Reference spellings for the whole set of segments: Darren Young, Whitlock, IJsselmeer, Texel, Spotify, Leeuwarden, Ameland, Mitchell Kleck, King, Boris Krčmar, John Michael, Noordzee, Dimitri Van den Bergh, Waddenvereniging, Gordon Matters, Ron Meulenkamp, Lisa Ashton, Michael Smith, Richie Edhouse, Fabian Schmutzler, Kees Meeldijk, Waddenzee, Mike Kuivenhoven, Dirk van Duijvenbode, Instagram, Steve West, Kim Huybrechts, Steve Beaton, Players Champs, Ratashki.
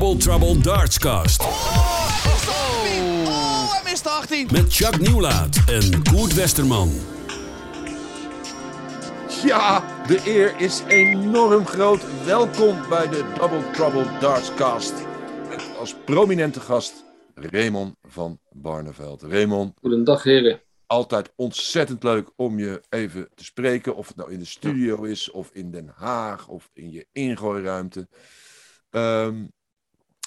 Double Trouble Dartscast. Oh, hij mist de 18. Met Chuck Nieuwlaat en Koert Westerman. Ja, de eer is enorm groot. Welkom bij de Double Trouble Dartscast. Met als prominente gast Raymond van Barneveld. Raymond. Goedendag, heren. Altijd ontzettend leuk om je even te spreken. Of het nou in de studio is, of in Den Haag, of in je ingooiruimte.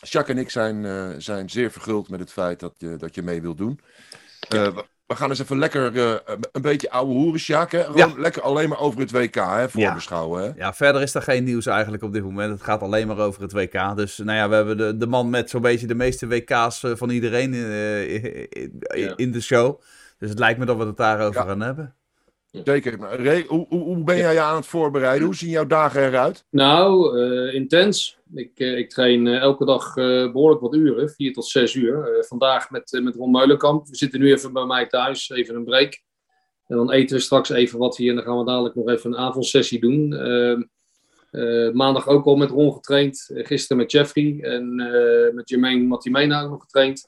Jacques en ik zijn zeer verguld met het feit dat je mee wilt doen. We gaan eens even lekker een beetje ouwe hoeren, Jacques. Gewoon lekker alleen maar over het WK voorbeschouwen. Hè? Ja, verder is er geen nieuws eigenlijk op dit moment. Het gaat alleen maar over het WK. Dus nou ja, we hebben de man met zo'n beetje de meeste WK's van iedereen in de show. Dus het lijkt me dat we het daarover gaan hebben. Zeker. Maar hoe ben jij je aan het voorbereiden? Hoe zien jouw dagen eruit? Nou, intens. Ik train elke dag behoorlijk wat uren, 4 tot 6 uur. Vandaag met Ron Meulenkamp. We zitten nu even bij mij thuis, even een break. En dan eten we straks even wat hier en dan gaan we dadelijk nog even een avondsessie doen. Maandag ook al met Ron getraind. Gisteren met Jeffrey en met Jermaine Wattimena ook nog getraind.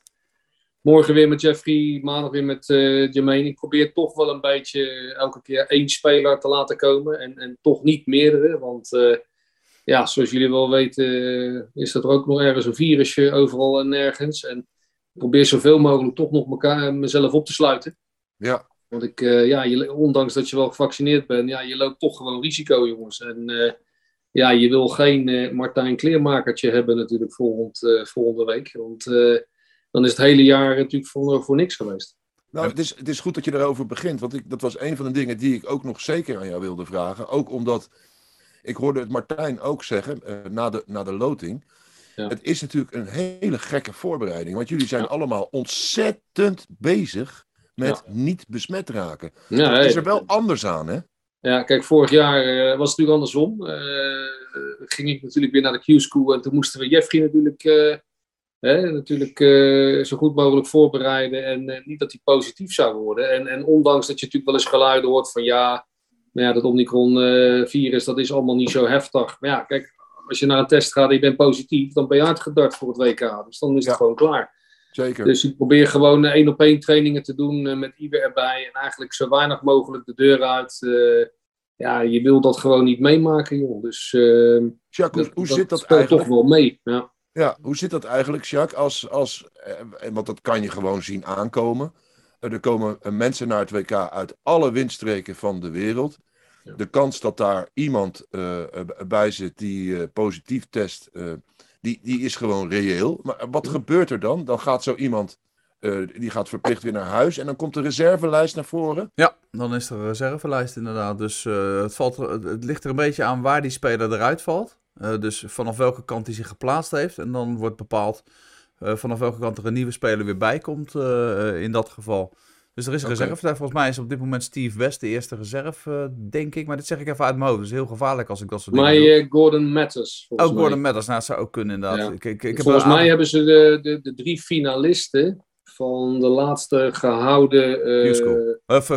Morgen weer met Jeffrey, maandag weer met Jermaine. Ik probeer toch wel een beetje elke keer 1 speler te laten komen. En toch niet meerdere. Want zoals jullie wel weten is dat er ook nog ergens een virusje overal en nergens. En ik probeer zoveel mogelijk toch nog mezelf op te sluiten. Ja. Want ondanks dat je wel gevaccineerd bent, je loopt toch gewoon risico, jongens. En je wil geen Martijn Kleermakertje hebben natuurlijk volgende week. Want... dan is het hele jaar natuurlijk voor niks geweest. Nou, het is goed dat je daarover begint. Want dat was een van de dingen die ik ook nog zeker aan jou wilde vragen. Ook omdat, ik hoorde het Martijn ook zeggen, na de loting. Ja. Het is natuurlijk een hele gekke voorbereiding. Want jullie zijn allemaal ontzettend bezig met niet besmet raken. Ja, dat is er wel anders aan, hè? Ja, kijk, vorig jaar was het natuurlijk andersom. Ging ik natuurlijk weer naar de Q-school en toen moesten we Jeffrey natuurlijk... zo goed mogelijk voorbereiden en niet dat hij positief zou worden. En ondanks dat je natuurlijk wel eens geluiden hoort van dat Omicron-virus, dat is allemaal niet zo heftig. Maar ja, kijk, als je naar een test gaat en je bent positief, dan ben je uitgedart voor het WK. Dus dan is het gewoon klaar. Zeker. Dus ik probeer gewoon 1-op-1 trainingen te doen met ieder erbij en eigenlijk zo weinig mogelijk de deur uit... je wil dat gewoon niet meemaken, joh. Dus Jacques, hoe zit dat eigenlijk? Toch wel mee, ja. Ja, hoe zit dat eigenlijk, Jacques? Want dat kan je gewoon zien aankomen. Er komen mensen naar het WK uit alle windstreken van de wereld. Ja. De kans dat daar iemand bij zit die positief test, die is gewoon reëel. Maar wat gebeurt er dan? Dan gaat zo iemand, die gaat verplicht weer naar huis en dan komt de reservelijst naar voren. Ja, dan is er een reservelijst inderdaad. Dus het ligt er een beetje aan waar die speler eruit valt. Dus vanaf welke kant hij zich geplaatst heeft. En dan wordt bepaald vanaf welke kant er een nieuwe speler weer bij komt in dat geval. Dus er is een reserve. Volgens mij is op dit moment Steve West de eerste reserve, denk ik. Maar dit zeg ik even uit mijn hoofd. Het is heel gevaarlijk als ik dat soort dingen doe. Gordon Matters. Ook Gordon Matters. Nou, dat zou ook kunnen inderdaad. Ja. Volgens mij hebben ze de 3 finalisten van de laatste gehouden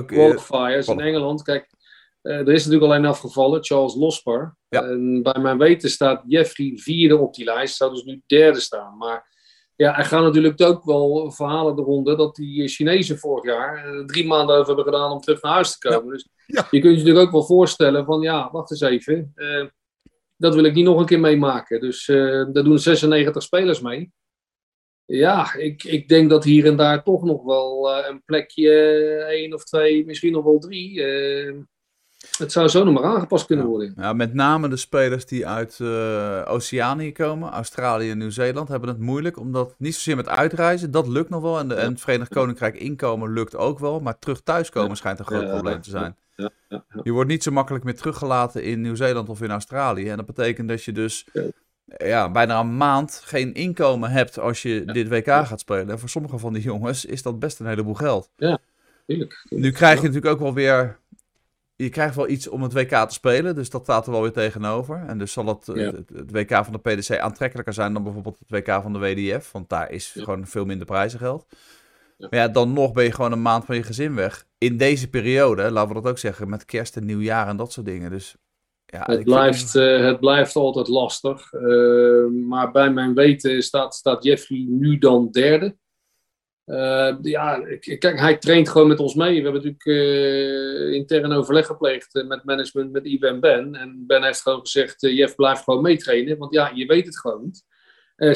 qualifiers in Engeland. Kijk. Er is natuurlijk alleen afgevallen, Charles Lospar. Ja. En bij mijn weten staat Jeffrey 4e op die lijst, zou dus nu 3e staan. Maar er gaan natuurlijk ook wel verhalen de ronde dat die Chinezen vorig jaar 3 maanden over hebben gedaan om terug naar huis te komen. Ja. Dus je kunt je natuurlijk ook wel voorstellen van wacht eens even, dat wil ik niet nog een keer meemaken. Dus daar doen 96 spelers mee. Ja, ik denk dat hier en daar toch nog wel een plekje 1 of 2, misschien nog wel 3... het zou zo nog maar aangepast kunnen worden. Ja, met name de spelers die uit Oceanië komen, Australië en Nieuw-Zeeland, hebben het moeilijk. Omdat niet zozeer met uitreizen, dat lukt nog wel. En het Verenigd Koninkrijk inkomen lukt ook wel. Maar terug thuiskomen schijnt een groot probleem te zijn. Ja. Je wordt niet zo makkelijk meer teruggelaten in Nieuw-Zeeland of in Australië. En dat betekent dat je dus bijna een maand geen inkomen hebt als je dit WK gaat spelen. En voor sommige van die jongens is dat best een heleboel geld. Ja, tuurlijk. Nu krijg je natuurlijk ook wel weer... Je krijgt wel iets om het WK te spelen, dus dat staat er wel weer tegenover. En dus zal het WK van de PDC aantrekkelijker zijn dan bijvoorbeeld het WK van de WDF. Want daar is gewoon veel minder prijzengeld. Ja. Maar dan nog ben je gewoon een maand van je gezin weg. In deze periode, laten we dat ook zeggen, met kerst en nieuwjaar en dat soort dingen. Dus Ja, het blijft altijd lastig. Maar bij mijn weten staat Jeffrey nu dan derde. Kijk, hij traint gewoon met ons mee. We hebben natuurlijk intern overleg gepleegd met management, met Ibe en Ben. En Ben heeft gewoon gezegd, Jeff blijft gewoon meetrainen. Want ja, je weet het gewoon niet.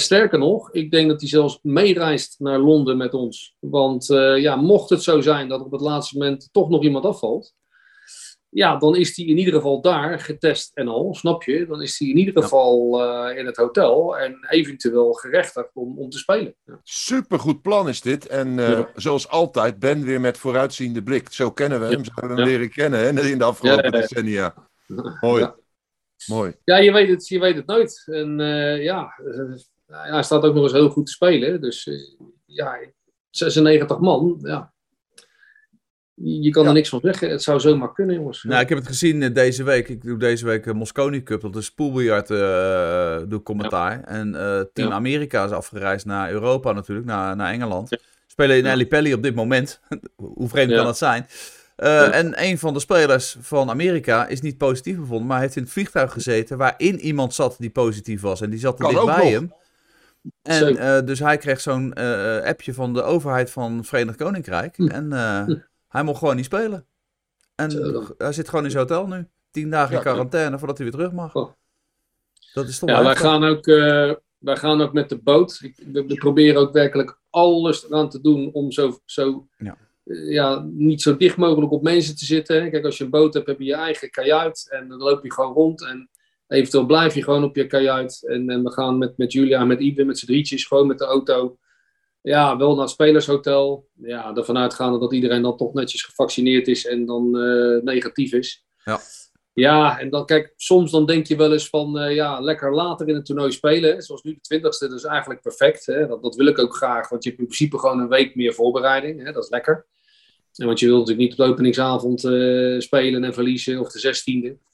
Sterker nog, ik denk dat hij zelfs meereist naar Londen met ons. Want mocht het zo zijn dat op het laatste moment toch nog iemand afvalt. Ja, dan is hij in ieder geval daar, getest en al, snap je? Dan is hij in ieder geval in het hotel en eventueel gerechtigd om te spelen. Ja. Supergoed plan is dit. En zoals altijd, Ben weer met vooruitziende blik. Zo kennen we hem, zo hebben we hem leren kennen hè, in de afgelopen decennia. Mooi. Ja. Mooi. Ja, je weet het nooit. En hij staat ook nog eens heel goed te spelen. Dus 96 man, ja. Je kan er niks van zeggen. Het zou zomaar kunnen, jongens. Nou, ik heb het gezien deze week. Ik doe deze week Mosconi Cup. Dat is poolbiljart doe commentaar. Ja. En Team Amerika is afgereisd naar Europa natuurlijk. Naar Engeland. Ja. Spelen in Ali Pelli op dit moment. Hoe vreemd kan dat zijn? En een van de spelers van Amerika is niet positief bevonden. Maar heeft in het vliegtuig gezeten waarin iemand zat die positief was. En die zat er dicht bij hem. En dus hij kreeg zo'n appje van de overheid van het Verenigd Koninkrijk. En... hij mocht gewoon niet spelen. En hij zit gewoon in zijn hotel nu. 10 dagen in quarantaine voordat hij weer terug mag. Oh. Dat is toch wij gaan ook met de boot. We proberen ook werkelijk alles eraan te doen om niet zo dicht mogelijk op mensen te zitten. Kijk, als je een boot hebt, heb je je eigen kajuit. En dan loop je gewoon rond. En eventueel blijf je gewoon op je kajuit. En we gaan met Julia, met Ibe, met z'n drietjes, gewoon met de auto... Ja, wel naar het spelershotel. Ja, ervan uitgaande dat iedereen dan toch netjes gevaccineerd is en dan negatief is. Ja. Ja, en dan kijk, soms dan denk je wel eens van, lekker later in het toernooi spelen. Zoals nu de 20e, dat is eigenlijk perfect. Hè? Dat wil ik ook graag, want je hebt in principe gewoon een week meer voorbereiding. Hè? Dat is lekker. En want je wilt natuurlijk niet op de openingsavond spelen en verliezen, of de 16e.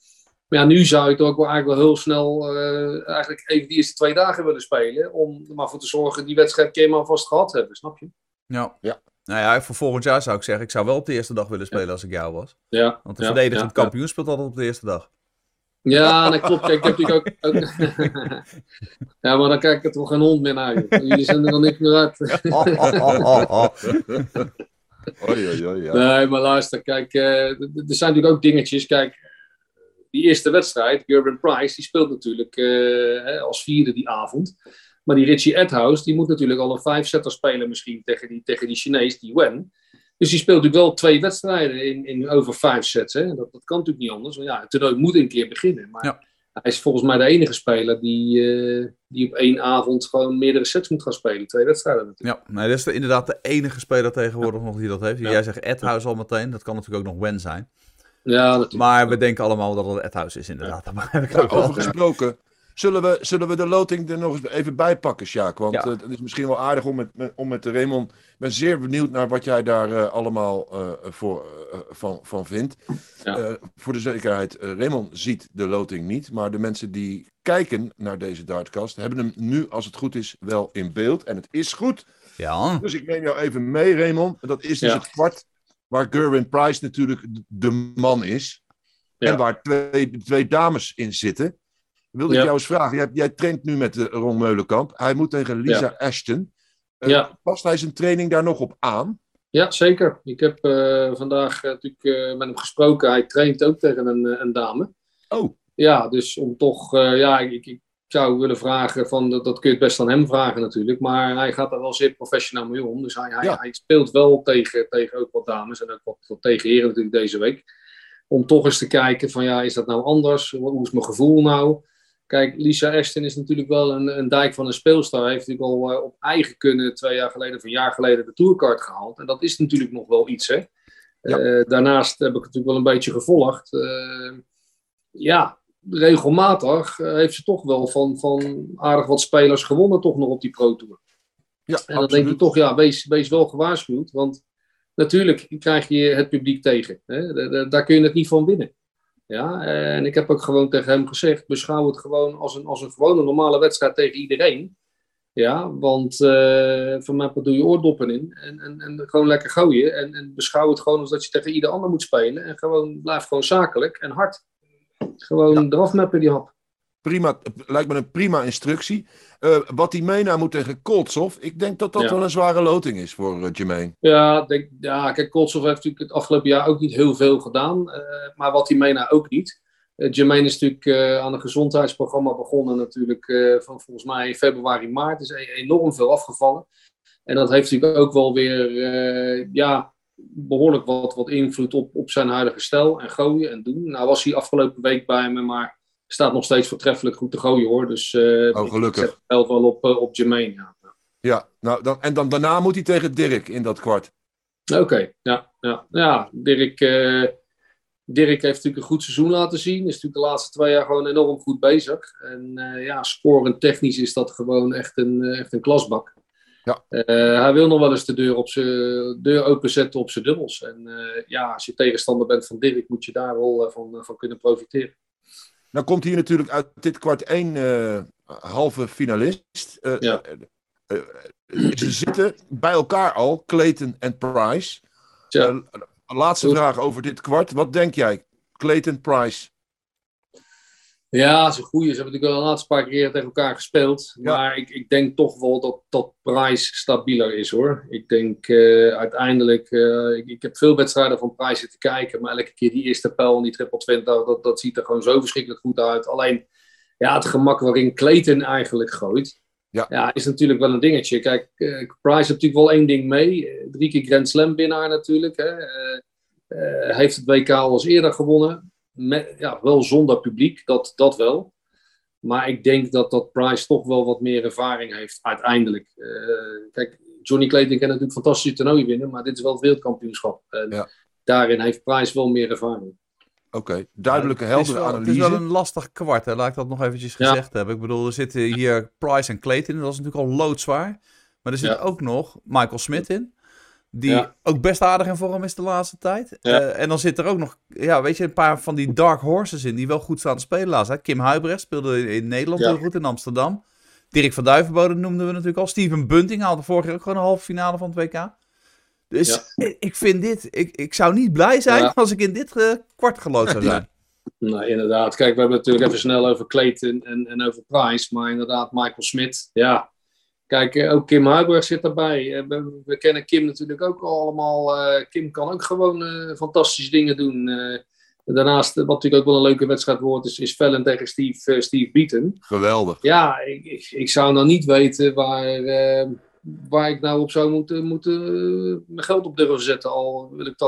Maar ja, nu zou ik toch ook wel eigenlijk wel heel snel eigenlijk even die eerste 2 dagen willen spelen. Om er maar voor te zorgen, die wedstrijd kun je maar vast gehad hebben, snap je? Ja. Nou ja, voor volgend jaar zou ik zeggen, ik zou wel op de eerste dag willen spelen als ik jou was. Ja. Want de verdedigend kampioen speelt altijd op de eerste dag. Ja, dat klopt. Kijk, ik heb natuurlijk ook... Ja, maar dan kijk ik er toch geen hond meer naar. Joh. Jullie zijn er dan niet meer uit. Nee, maar luister, kijk, er zijn natuurlijk ook dingetjes, kijk... Die eerste wedstrijd, Gerwyn Price, die speelt natuurlijk als vierde die avond. Maar die Richie Edhouse, die moet natuurlijk al een 5-setter spelen misschien tegen die Chinees, die Wen. Dus die speelt natuurlijk wel 2 wedstrijden in over 5 sets. Hè. Dat kan natuurlijk niet anders. Want ja, het toernooi moet een keer beginnen. Maar hij is volgens mij de enige speler die op 1 avond gewoon meerdere sets moet gaan spelen. 2 wedstrijden natuurlijk. Ja, nee, dat is inderdaad de enige speler tegenwoordig nog die dat heeft. Jij zegt Edhouse al meteen, dat kan natuurlijk ook nog Wen zijn. Ja, natuurlijk. Maar we denken allemaal dat het Edhouse is, inderdaad. Ja. Daar heb ik ook over gesproken. Zullen we de loting er nog eens even bij pakken, Sjaak? Want het is misschien wel aardig om met Raymond... Ik ben zeer benieuwd naar wat jij daar allemaal van vindt. Ja. Voor de zekerheid, Raymond ziet de loting niet. Maar de mensen die kijken naar deze dartcast... hebben hem nu, als het goed is, wel in beeld. En het is goed. Ja. Dus ik neem jou even mee, Raymond. Dat is dus het kwart... Waar Gerwyn Price natuurlijk de man is. Ja. En waar twee dames in zitten. Wilde ik jou eens vragen. Jij traint nu met Ron Meulenkamp. Hij moet tegen Lisa Ashton. Past hij zijn training daar nog op aan? Ja, zeker. Ik heb vandaag natuurlijk met hem gesproken. Hij traint ook tegen een dame. Oh. Ja, dus om toch... ik zou willen vragen, van dat kun je het best aan hem vragen natuurlijk, maar hij gaat er wel zeer professioneel mee om. Dus hij speelt wel tegen ook wat dames en ook wat tegen heren natuurlijk deze week. Om toch eens te kijken van is dat nou anders? Hoe is mijn gevoel nou? Kijk, Lisa Ashton is natuurlijk wel een dijk van een speelster. Hij heeft natuurlijk al op eigen kunnen 2 jaar geleden of een jaar geleden de tourcard gehaald. En dat is natuurlijk nog wel iets, hè. Ja. Daarnaast heb ik natuurlijk wel een beetje gevolgd. Regelmatig heeft ze toch wel van aardig wat spelers gewonnen toch nog op die Pro Tour. Ja, en dan absoluut. Denk je toch, wees wel gewaarschuwd. Want natuurlijk krijg je het publiek tegen. Hè? Daar kun je het niet van winnen. Ja, en ik heb ook gewoon tegen hem gezegd, beschouw het gewoon als een gewone normale wedstrijd tegen iedereen. Ja, want van mij doe je oordoppen in en gewoon lekker gooien. En beschouw het gewoon als dat je tegen ieder ander moet spelen. En blijf gewoon zakelijk en hard. Gewoon eraf meppen die hap. Prima, lijkt me een prima instructie. Wattimena moet tegen Koltsov. Ik denk dat dat wel een zware loting is voor Jermaine. Ja, kijk, Koltsov heeft natuurlijk het afgelopen jaar ook niet heel veel gedaan. Maar Wattimena ook niet. Jermaine is natuurlijk aan een gezondheidsprogramma begonnen natuurlijk. Van volgens mij februari, maart. Is enorm veel afgevallen. En dat heeft natuurlijk ook wel weer behoorlijk wat invloed op zijn huidige stijl. En gooien en doen. Nou was hij afgelopen week bij me, maar staat nog steeds voortreffelijk goed te gooien, hoor. Dus gelukkig. Ik zet het geld wel op Jermaine. Ja, nou, dan daarna moet hij tegen Dirk in dat kwart. Oké. Ja, Dirk heeft natuurlijk een goed seizoen laten zien. Is natuurlijk de laatste 2 jaar gewoon enorm goed bezig. En scorend technisch is dat gewoon echt een klasbak. Ja. Hij wil nog wel eens de deur openzetten op zijn dubbels. En als je tegenstander bent van Dirk, moet je daar wel van kunnen profiteren. Nou komt hier natuurlijk uit dit kwart 1 halve finalist. Ze zitten bij elkaar al, Clayton en Price. Ja. Laatste vraag over dit kwart. Wat denk jij, Clayton, Price? Ja, dat is een goeie. Ze hebben natuurlijk al een laatste paar keer tegen elkaar gespeeld. Ja. Maar ik denk toch wel dat Price stabieler is, hoor. Ik denk uiteindelijk... Ik heb veel wedstrijden van Price zitten kijken. Maar elke keer die eerste pijl en die 2020, dat ziet er gewoon zo verschrikkelijk goed uit. Alleen, het gemak waarin Clayton eigenlijk gooit... Ja, is natuurlijk wel een dingetje. Kijk, Price heeft natuurlijk wel 1 ding mee. 3 keer Grand Slam winnaar natuurlijk. Hè. Heeft het WK al eens eerder gewonnen. Wel zonder publiek, dat wel. Maar ik denk dat Price toch wel wat meer ervaring heeft uiteindelijk. Kijk, Johnny Clayton kan natuurlijk fantastische toernooien winnen, maar dit is wel het wereldkampioenschap. Daarin heeft Price wel meer ervaring. Oké, duidelijke, heldere analyse. Het is wel een lastig kwart, hè? Laat ik dat nog eventjes gezegd hebben. Ik bedoel, er zitten hier Price en Clayton in. Dat is natuurlijk al loodzwaar. Maar er zit ook nog Michael Smith in. Die ook best aardig in vorm is de laatste tijd. En dan zit er ook nog een paar van die dark horses in die wel goed staan te spelen laatst. Hè? Kim Huybrechts speelde in Nederland heel goed, in Amsterdam. Dirk van Duijvenbode noemden we natuurlijk al. Steven Bunting haalde vorig jaar ook gewoon een halve finale van het WK. Dus ik vind dit... Ik zou niet blij zijn als ik in dit kwart geloot zou zijn. Nou, inderdaad. Kijk, we hebben het natuurlijk even snel over Clayton en over Price. Maar inderdaad, Michael Smith, Kijk, ook Kim Huybrechts zit erbij. We kennen Kim natuurlijk ook allemaal. Kim kan ook gewoon fantastische dingen doen. Daarnaast, wat natuurlijk ook wel een leuke wedstrijd wordt, is Vellen tegen Steve Beaton. Geweldig. Ja, ik zou nou niet weten waar ik nou op zou moeten mijn geld op durven zetten. Al wil ik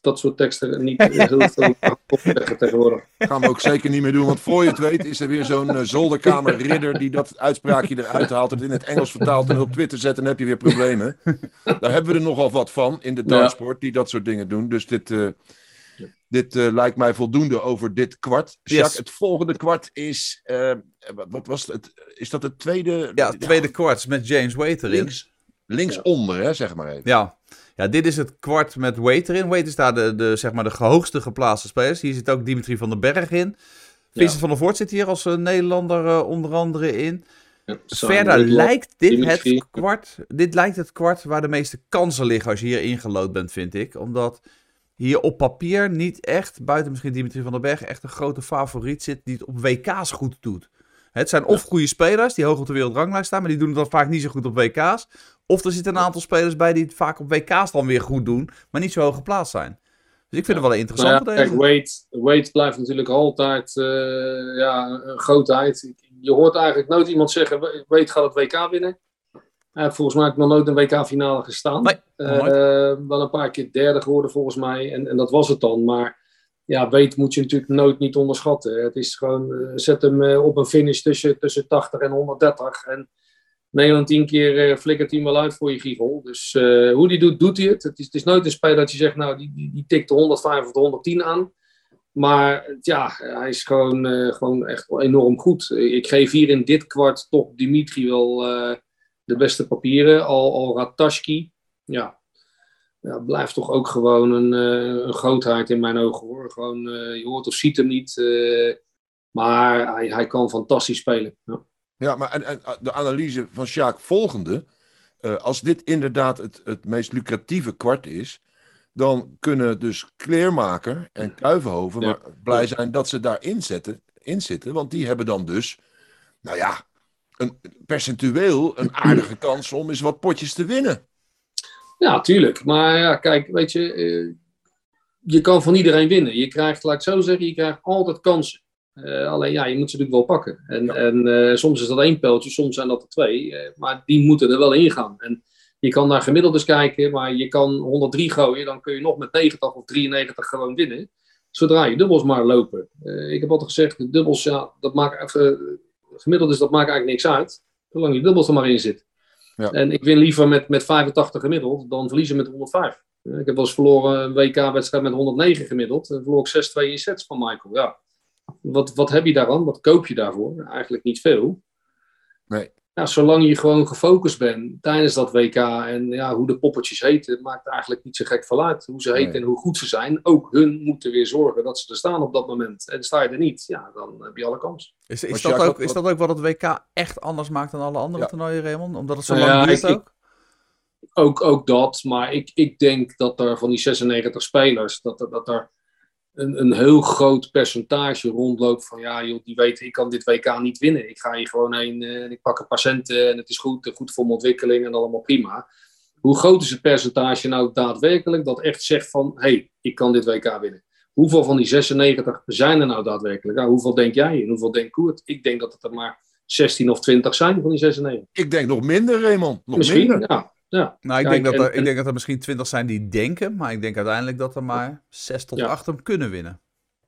dat soort teksten niet heel veel opleggen tegenwoordig. Dat gaan we ook zeker niet meer doen. Want voor je het weet is er weer zo'n zolderkamerridder die dat uitspraakje eruit haalt. En het in het Engels vertaalt en op Twitter zet. En dan heb je weer problemen. Daar hebben we er nogal wat van in de dartsport die dat soort dingen doen. Dus dit lijkt mij voldoende over dit kwart. Jacques, het volgende kwart is... wat was het? Is dat het tweede... Ja, het tweede kwart met James Wade erin. Links onder, hè, zeg maar even. Ja, dit is het kwart met Wade erin. Wade is daar de hoogste geplaatste spelers. Hier zit ook Dimitri Van den Bergh in. Vincent van der Voort zit hier als Nederlander onder andere in. Ja, verder lijkt dit het kwart waar de meeste kansen liggen als je hier ingelood bent, vind ik. Omdat... hier op papier niet echt, buiten misschien Dimitri van den Bergh, echt een grote favoriet zit die het op WK's goed doet. Het zijn of goede spelers die hoog op de wereldranglijst staan, maar die doen het dan vaak niet zo goed op WK's. Of er zitten een aantal spelers bij die het vaak op WK's dan weer goed doen, maar niet zo hoog geplaatst zijn. Dus ik vind het wel een interessante. Ja, Wade blijft natuurlijk altijd een grootheid. Je hoort eigenlijk nooit iemand zeggen, Wade gaat het WK winnen. Hij heeft volgens mij nog nooit een WK-finale gestaan. Nee, wel een paar keer derde geworden volgens mij. En dat was het dan. Maar Wade moet je natuurlijk nooit niet onderschatten. Het is gewoon, zet hem op een finish tussen 80 en 130. En 9 of 10 keer flikkert hij hem wel uit voor je giegel. Dus hoe die doet hij het. Het is nooit een speler dat je zegt, nou, die tikt de 105 of de 110 aan. Maar hij is gewoon echt enorm goed. Ik geef hier in dit kwart toch Dimitri wel... de beste papieren, al Ratashki. Ja, blijft toch ook gewoon een grootheid in mijn ogen, hoor. Gewoon, je hoort of ziet hem niet. Maar hij kan fantastisch spelen. Ja, maar en de analyse van Sjaak volgende. Als dit inderdaad het meest lucratieve kwart is... dan kunnen dus Kleermaker en Kuivenhoven maar blij zijn dat ze daarin zitten. Want die hebben dan dus, nou ja, een percentueel een aardige kans om eens wat potjes te winnen. Ja, tuurlijk. Maar ja, kijk, weet je, je kan van iedereen winnen. Je krijgt, laat ik zo zeggen, je krijgt altijd kansen. Alleen ja, je moet ze natuurlijk wel pakken. En soms is dat één pijltje, soms zijn dat er twee. Maar die moeten er wel in gaan. En je kan naar gemiddeldes kijken, maar je kan 103 gooien. Dan kun je nog met 90 of 93 gewoon winnen. Zodra je dubbels maar lopen. Ik heb altijd gezegd, de dubbels, ja, dat maakt even... Gemiddeldes, dat maakt eigenlijk niks uit. Zolang je dubbels er maar in zit. Ja. En ik win liever met 85 gemiddeld dan verliezen met 105. Ik heb wel eens verloren een WK-wedstrijd met 109 gemiddeld. En verloor ik 6-2 in sets van Michael. Ja. Wat heb je daaraan? Wat koop je daarvoor? Eigenlijk niet veel. Nee. Ja, zolang je gewoon gefocust bent tijdens dat WK en ja, hoe de poppetjes heten, maakt eigenlijk niet zo gek veel uit. Hoe ze heten en hoe goed ze zijn. Ook hun moeten weer zorgen dat ze er staan op dat moment. En sta je er niet, ja, dan heb je alle kans. Is dat ook wat het WK echt anders maakt dan alle andere toernooien, Raymond? Omdat het zo lang duurt ook? Ook dat, maar ik denk dat er van die 96 spelers, dat er een heel groot percentage rondloopt van ja joh, die weten ik kan dit WK niet winnen. Ik ga hier gewoon heen en ik pak een paar centen en het is goed voor mijn ontwikkeling en allemaal prima. Hoe groot is het percentage nou daadwerkelijk dat echt zegt van hey, ik kan dit WK winnen? Hoeveel van die 96 zijn er nou daadwerkelijk? Nou, hoeveel denk jij en hoeveel denkt Koert? Ik denk dat het er maar 16 of 20 zijn van die 96. Ik denk nog minder, Raymond. Misschien minder. Ja. Ja. Nou, ik denk dat er misschien 20 zijn die denken, maar ik denk uiteindelijk dat er maar 6 tot 8 hem kunnen winnen.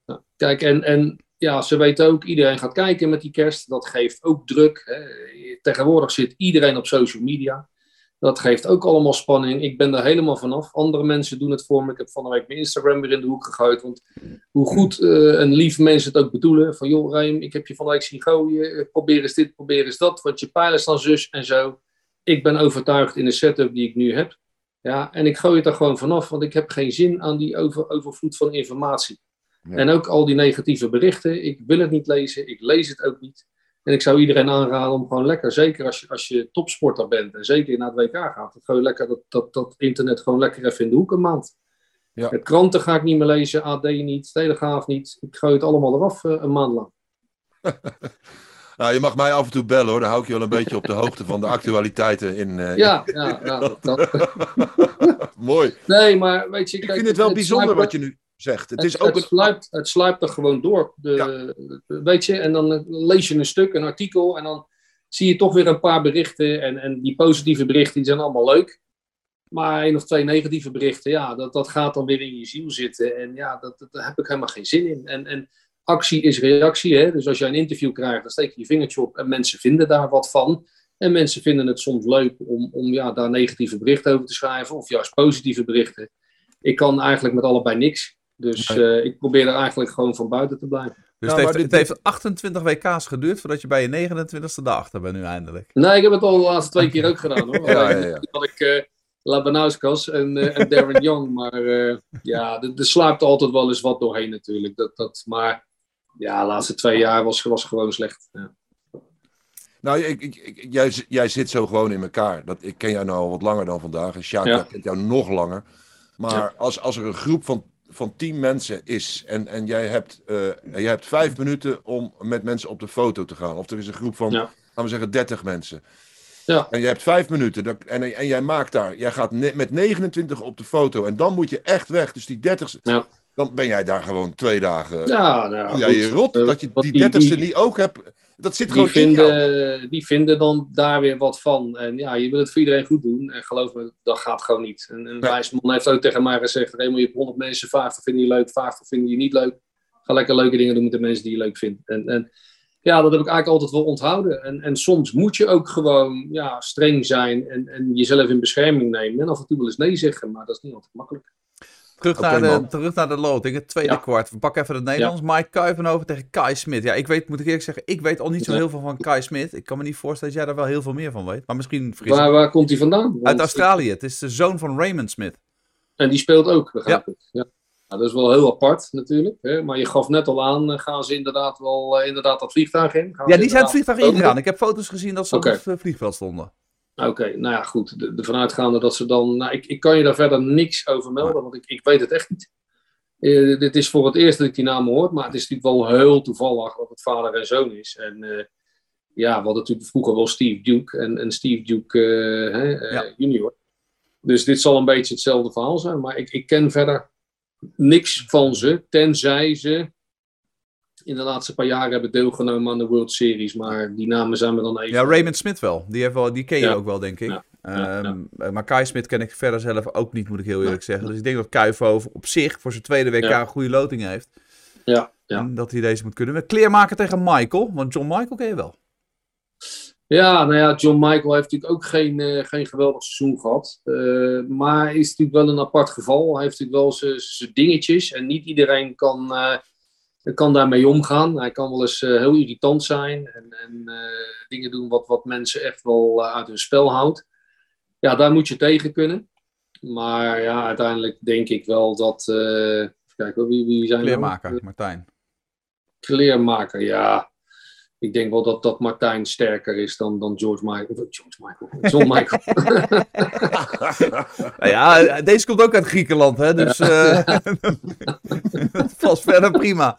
Ja. Kijk, en ja, ze weten ook, iedereen gaat kijken met die kerst. Dat geeft ook druk. Hè. Tegenwoordig zit iedereen op social media. Dat geeft ook allemaal spanning. Ik ben daar helemaal vanaf. Andere mensen doen het voor me. Ik heb van de week mijn Instagram weer in de hoek gegooid. Want hoe goed en lief mensen het ook bedoelen. Van joh, Reim, ik heb je van de week zien gooien. Probeer eens dit, probeer eens dat. Want je pijlen staan zus en zo. Ik ben overtuigd in de setup die ik nu heb. Ja, en ik gooi het er gewoon vanaf, want ik heb geen zin aan die overvloed van informatie. Ja. En ook al die negatieve berichten. Ik wil het niet lezen, ik lees het ook niet. En ik zou iedereen aanraden om gewoon lekker, zeker als je topsporter bent en zeker naar het WK gaat, gewoon lekker dat internet gewoon lekker even in de hoek een maand. Ja. Het kranten ga ik niet meer lezen, AD niet, Telegraaf niet. Ik gooi het allemaal eraf een maand lang. Nou, je mag mij af en toe bellen hoor, dan hou ik je wel een beetje op de hoogte van de actualiteiten in... Mooi. Nee, maar weet je... Kijk, ik vind het wel bijzonder wat je nu zegt. Het sluipt er gewoon door. Weet je, en dan lees je een stuk, een artikel en dan zie je toch weer een paar berichten en die positieve berichten die zijn allemaal leuk. Maar 1 of 2 negatieve berichten, ja, dat gaat dan weer in je ziel zitten en ja, daar heb ik helemaal geen zin in. En actie is reactie, hè? Dus als jij een interview krijgt, dan steek je je vingertje op en mensen vinden daar wat van. En mensen vinden het soms leuk om daar negatieve berichten over te schrijven of juist positieve berichten. Ik kan eigenlijk met allebei niks, dus ik probeer er eigenlijk gewoon van buiten te blijven. Dus nou, het heeft 28 WK's geduurd voordat je bij je 29e daarachter bent nu eindelijk? Nee, ik heb het al de laatste 2 keer ook gedaan hoor. Dat ik... Labanauskas en Darren Young. Maar ja, er slaapt altijd wel eens wat doorheen natuurlijk. Maar ja, de laatste 2 jaar was gewoon slecht. Ja. Nou, jij zit zo gewoon in elkaar. Ik ken jou nou al wat langer dan vandaag. En Sjaak kent jou nog langer. Maar als er een groep van 10 mensen is... en jij hebt 5 minuten om met mensen op de foto te gaan. Of er is een groep van, laten we zeggen, 30 mensen... Ja. En je hebt 5 minuten en jij maakt daar... Jij gaat met 29 op de foto en dan moet je echt weg. Dus die 30ste... Ja. Dan ben jij daar gewoon 2 dagen... Ja, nou... Ja, je rot dat je die 30ste niet ook hebt... Dat zit gewoon die vinden dan daar weer wat van. En ja, je wil het voor iedereen goed doen. En geloof me, dat gaat gewoon niet. En een wijs man heeft ook tegen mij gezegd... Raymond, je hebt 100 mensen, 50 vinden je leuk, 50 vinden je niet leuk. Ga lekker leuke dingen doen met de mensen die je leuk vindt. En ja, dat heb ik eigenlijk altijd wel onthouden. En soms moet je ook gewoon streng zijn en jezelf in bescherming nemen. En af en toe wel eens nee zeggen, maar dat is niet altijd makkelijk. Terug naar de loting, het tweede kwart. We pakken even het Nederlands. Mike Kuivenhoven tegen Kai Smith. Ja, ik weet al niet zo heel veel van Kai Smith. Ik kan me niet voorstellen dat jij daar wel heel veel meer van weet. Maar misschien vergis ik. Waar komt hij vandaan? Uit Australië. Het is de zoon van Raymond Smith. En die speelt ook, begrijp ik. Ja. Nou, dat is wel heel apart natuurlijk, hè? Maar je gaf net al aan, gaan ze inderdaad wel dat vliegtuig in? Ja, die zijn het vliegtuig ingegaan. Ik heb foto's gezien dat ze op het vliegveld stonden. Oké, nou ja, goed. Ervan uitgaande dat ze dan... Nou, ik kan je daar verder niks over melden, want ik weet het echt niet. Dit is voor het eerst dat ik die namen hoor, maar het is natuurlijk wel heel toevallig dat het vader en zoon is. En we hadden natuurlijk vroeger wel Steve Duke en Steve Duke junior. Dus dit zal een beetje hetzelfde verhaal zijn, maar ik ken verder niks van ze, tenzij ze in de laatste paar jaren hebben deelgenomen aan de World Series, maar die namen zijn we dan even... Ja, Raymond Smith wel. Die ken je ook wel, denk ik. Ja. Maar Kai Smith ken ik verder zelf ook niet, moet ik heel eerlijk zeggen. Dus ik denk dat Kuifhoven op zich voor zijn tweede WK een goede loting heeft. Ja. En dat hij deze moet kunnen. Kleermaker tegen Michael, want John Michael ken je wel. Ja, nou ja, John Michael heeft natuurlijk ook geen geweldig seizoen gehad. Maar is natuurlijk wel een apart geval. Hij heeft natuurlijk wel zijn dingetjes en niet iedereen kan daarmee omgaan. Hij kan wel eens heel irritant zijn en dingen doen wat mensen echt wel uit hun spel houdt. Ja, daar moet je tegen kunnen. Maar ja, uiteindelijk denk ik wel dat... Kijk, wie zijn Kleermaker, nou? Martijn. Kleermaker, ja. Ik denk wel dat Martijn sterker is dan John Michael. Nou ja, deze komt ook uit Griekenland, hè? Dus vast verder prima.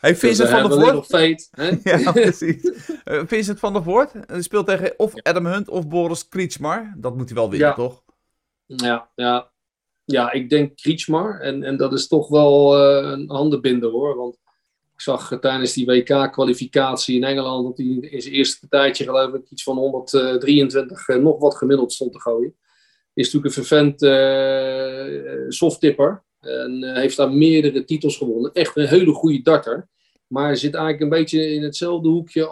Hey, Vincent van der Voort. Ja, precies. Vincent van der Voort speelt tegen of Adam Hunt of Boris Krčmar. Dat moet hij wel winnen, toch? Ja, ik denk Krčmar. En dat is toch wel een handenbinder, hoor. Want ik zag tijdens die WK-kwalificatie in Engeland dat hij in zijn eerste tijdje, geloof ik, iets van 123 nog wat gemiddeld stond te gooien. Is natuurlijk een vervent softtipper en heeft daar meerdere titels gewonnen. Echt een hele goede darter. Maar zit eigenlijk een beetje in hetzelfde hoekje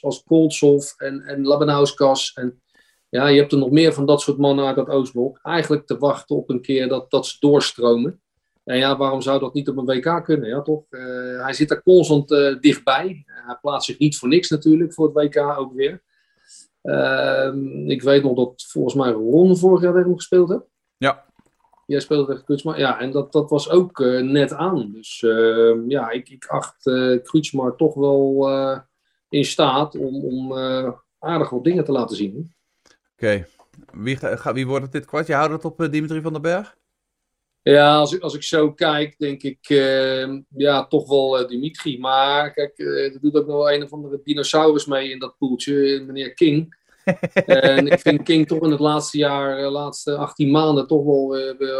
als Koltsov en Labanauskas. En ja, je hebt er nog meer van dat soort mannen uit dat Oostblok. Eigenlijk te wachten op een keer dat ze doorstromen. En ja, waarom zou dat niet op een WK kunnen, ja toch? Hij zit daar constant dichtbij. Hij plaatst zich niet voor niks natuurlijk, voor het WK ook weer. Ik weet nog dat volgens mij Ron vorig jaar tegen hem gespeeld heeft. Ja. Jij speelde tegen Krčmar. Ja, en dat was ook net aan. Dus ik acht Krčmar toch wel in staat om aardig wat dingen te laten zien. Oké. Wie wordt het dit kwart? Je houdt het op Dimitri Van den Bergh? Ja, als ik zo kijk, denk ik toch wel Dimitri. Maar kijk, er doet ook nog wel een of andere dinosaurus mee in dat poeltje, meneer King. En ik vind King toch in het laatste jaar, de laatste 18 maanden, toch wel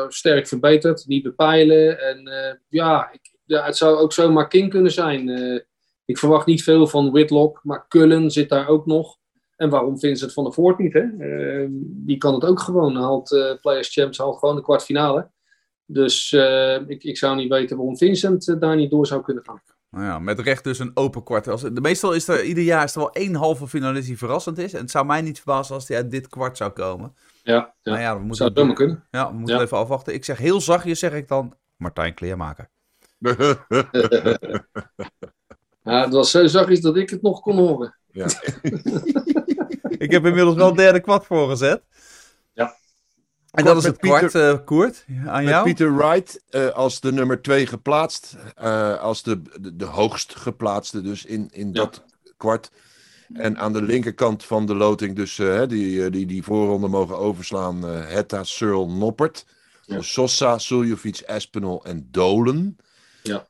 sterk verbeterd. Nieuwe pijlen. En het zou ook zomaar King kunnen zijn. Ik verwacht niet veel van Whitlock, maar Cullen zit daar ook nog. En waarom Vincent van der Voort niet? Hè? Die kan het ook gewoon. Players Champs haalt gewoon de kwartfinale. Dus ik zou niet weten waarom Vincent daar niet door zou kunnen gaan. Nou ja, met recht dus een open kwart. Meestal is er ieder jaar wel één halve finalist die verrassend is. En het zou mij niet verbazen als die uit dit kwart zou komen. Ja. Nou ja, zou het wel kunnen. Ja, we moeten even afwachten. Ik zeg heel zachtjes, zeg ik dan, Martijn Kleermaker. Het was zo zachtjes dat ik het nog kon horen. Ja. Ik heb inmiddels wel een derde kwart voorgezet. Ja. En dat is het kwart, Koert, aan met jou. Peter Wright als de nummer 2 geplaatst. Als de hoogst geplaatste dus in dat kwart. En aan de linkerkant van de loting dus die voorronde mogen overslaan. Hetta, Searle, Noppert. Ja. Sosa, Suljovic, Espinol en Dolan. Ja.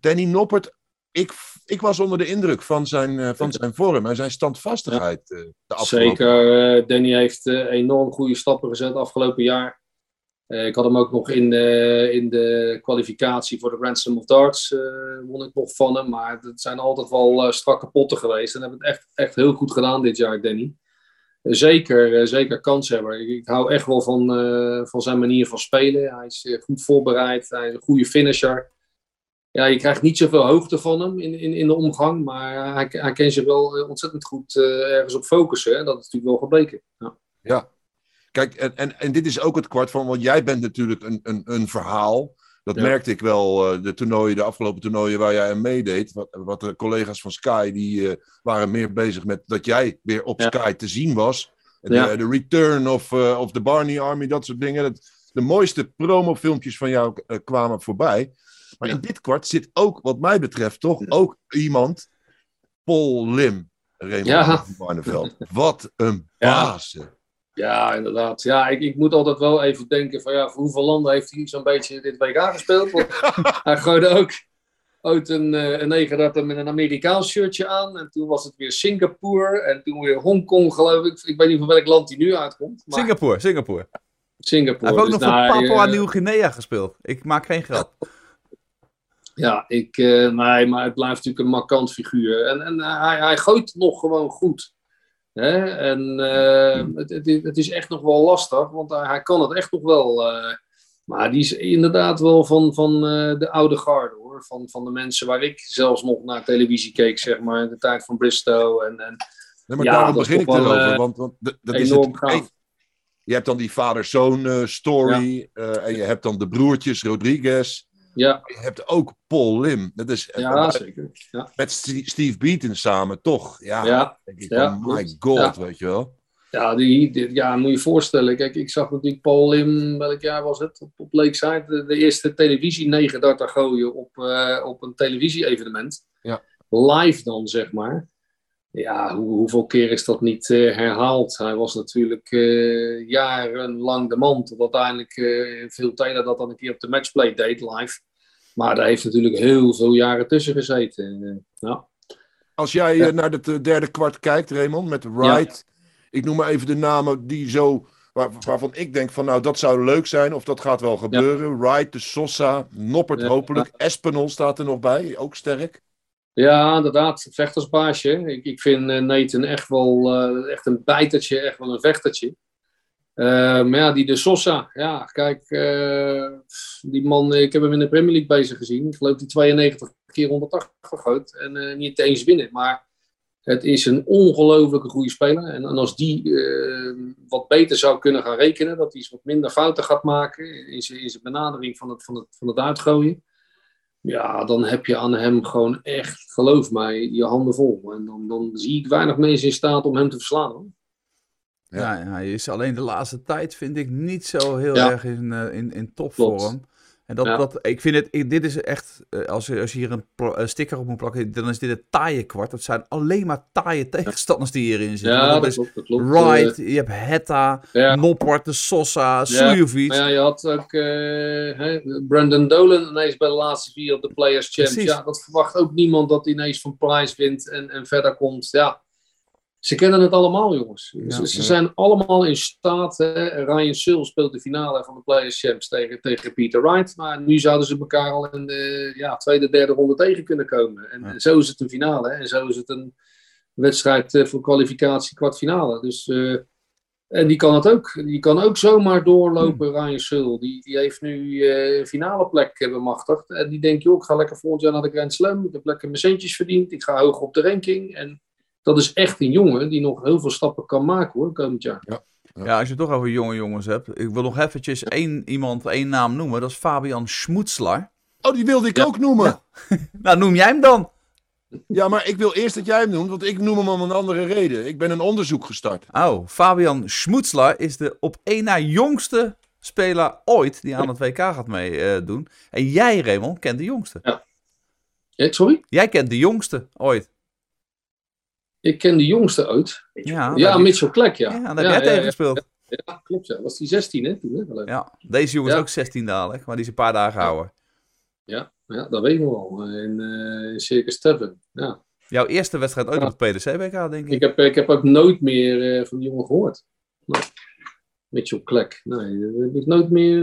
Danny Noppert. Ik was onder de indruk van zijn vorm en zijn standvastigheid. Zeker, Danny heeft enorm goede stappen gezet afgelopen jaar. Ik had hem ook nog in de kwalificatie voor de Grand Slam of Darts. Won ik nog van hem, maar het zijn altijd wel strakke potten geweest. En hebben het echt heel goed gedaan dit jaar, Danny. Zeker kanshebber. Ik hou echt wel van zijn manier van spelen. Hij is goed voorbereid, hij is een goede finisher. Ja, je krijgt niet zoveel hoogte van hem in de omgang, maar hij kan zich wel ontzettend goed ergens op focussen. En dat is natuurlijk wel gebleken. Ja. Kijk, en dit is ook het kwart van, want jij bent natuurlijk een verhaal. Dat merkte ik wel, de afgelopen toernooien waar jij aan meedeed. Wat de collega's van Sky, die waren meer bezig met dat jij weer op Sky te zien was. De return of the Barney Army, dat soort dingen. De mooiste promofilmpjes van jou kwamen voorbij. Maar in dit kwart zit ook, wat mij betreft, toch ook iemand, Paul Lim. Raymond van Barneveld. Wat een baas. Ja, inderdaad. Ja, ik moet altijd wel even denken van ja, voor hoeveel landen heeft hij zo'n beetje dit WK gespeeld? Hij gooide ook ooit een negerratten met een Amerikaans shirtje aan. En toen was het weer Singapore. En toen weer Hongkong, geloof ik. Ik weet niet van welk land hij nu uitkomt. Maar... Singapore. Hij heeft ook dus nog voor Papua Nieuw-Guinea gespeeld. Ik maak geen grap. Ja, nee, maar het blijft natuurlijk een markant figuur. En hij gooit nog gewoon goed. Hè? En het is echt nog wel lastig, want hij kan het echt nog wel. Maar die is inderdaad wel van de oude garde, hoor. Van de mensen waar ik zelfs nog naar televisie keek, zeg maar. In de tijd van Bristow. Nee, maar daarom begin ik erover. Want dat is enorm gaaf. Je hebt dan die vader-zoon story. Ja. En je hebt dan de broertjes Rodriguez. Ja. Je hebt ook Paul Lim. Dat is, zeker. Ja. Met Steve Beaton samen, toch? Ja, denk ik, oh my god, weet je wel. Ja, moet je voorstellen. Kijk, ik zag natuurlijk Paul Lim, welk jaar was het? Op Lakeside, de eerste televisie 9-darter gooien op een televisie-evenement. Ja. Live dan, zeg maar. Ja, hoeveel keer is dat niet herhaald? Hij was natuurlijk jarenlang de man, tot uiteindelijk veel tijden dat dan een keer op de matchplay deed, live. Maar daar heeft natuurlijk heel veel jaren tussen gezeten. Als jij naar het derde kwart kijkt, Raymond, met Wright. Ja. Ik noem maar even de namen die waarvan ik denk van nou, dat zou leuk zijn of dat gaat wel gebeuren. Ja. Wright, de Sosa, Noppert hopelijk. Ja. Espinol staat er nog bij, ook sterk. Ja, inderdaad, vechtersbaasje. Ik vind Nathan echt wel echt een bijtertje, echt wel een vechtertje. Maar ja, die de Sosa, ja, kijk, die man, ik heb hem in de Premier League bezig gezien. Ik geloof die 92 keer 180 gegooid en niet eens winnen. Maar het is een ongelooflijke goede speler. En als die wat beter zou kunnen gaan rekenen, dat hij eens wat minder fouten gaat maken in zijn benadering van het uitgooien. Ja, dan heb je aan hem gewoon echt, geloof mij, je handen vol. En dan zie ik weinig mensen in staat om hem te verslaan, hoor. Ja, hij is alleen de laatste tijd, vind ik, niet zo heel erg in topvorm. En ik vind het, dit is echt, als je hier een sticker op moet plakken, dan is dit het taaie kwart. Dat zijn alleen maar taaie tegenstanders die hierin zitten. Ja, dat klopt. Wright, je hebt Hetta, Noppert, de Sosa, Sujovic. Ja, je had ook Brandon Dolan ineens bij de laatste vier op de Players Champs. Ja, dat verwacht ook niemand dat hij ineens van Price wint en verder komt. Ja, ze kennen het allemaal, jongens. Ja, ze zijn allemaal in staat. Hè? Ryan Searle speelt de finale van de Players Champs tegen Peter Wright. Maar nu zouden ze elkaar al in de tweede, derde ronde tegen kunnen komen. En zo is het een finale. Hè? En zo is het een wedstrijd voor kwalificatie kwartfinale. Dus, en die kan het ook. Die kan ook zomaar doorlopen, Ryan Searle. Die heeft nu een finale plek bemachtigd. En die denkt, joh, ik ga lekker volgend jaar naar de Grand Slam. Ik heb lekker mijn centjes verdiend. Ik ga hoog op de ranking. En dat is echt een jongen die nog heel veel stappen kan maken, hoor, komend jaar. Ja, als je het toch over jonge jongens hebt. Ik wil nog eventjes één naam noemen. Dat is Fabian Schmutzler. Oh, die wilde ik ook noemen. Ja. Nou, noem jij hem dan. Ja, maar ik wil eerst dat jij hem noemt, want ik noem hem om een andere reden. Ik ben een onderzoek gestart. Oh, Fabian Schmutzler is de op één na jongste speler ooit die aan het WK gaat meedoen. En jij, Raymond, kent de jongste. Ja. Sorry? Jij kent de jongste ooit. Ik ken de jongste uit. Ja, Mitchell Kleck, Ja, daar heb jij tegen gespeeld. Ja, klopt. Ja. Was die 16, hè? Toen, hè? Ja, deze jongen is ook 16 dadelijk, maar die is een paar dagen ouder. Ja, dat weten we al. In Circus 7. Ja. Jouw eerste wedstrijd ooit op het PDC-WK, denk ik. Ik heb ook nooit meer van die jongen gehoord. Nee. Mitchell Kleck. Nee, dat heb ik nooit meer.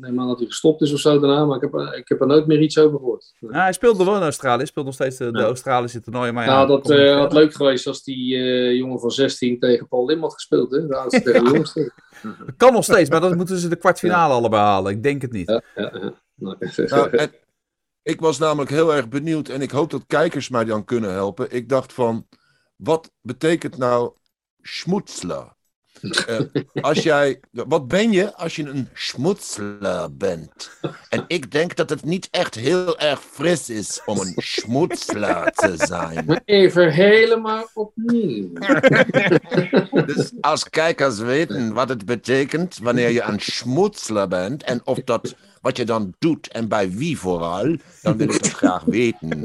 Neem aan dat hij gestopt is of zo daarna, maar ik heb er nooit meer iets over gehoord. Nee. Hij speelde wel in Australië. Hij speelt nog steeds de Australische toernooien. Maar dat had leuk geweest als die jongen van 16 tegen Paul Lim had gespeeld. Hè? De oudste tegen de jongste. Dat kan nog steeds, maar dan moeten ze de kwartfinale allebei halen. Ik denk het niet. Nou, ik was namelijk heel erg benieuwd en ik hoop dat kijkers mij dan kunnen helpen. Ik dacht van, wat betekent nou Schmutzler? Wat ben je als je een schmutzler bent? En ik denk dat het niet echt heel erg fris is om een schmutzler te zijn. Even helemaal opnieuw. Dus als kijkers weten wat het betekent wanneer je een schmutzler bent en of dat wat je dan doet en bij wie vooral, dan wil ik dat graag weten.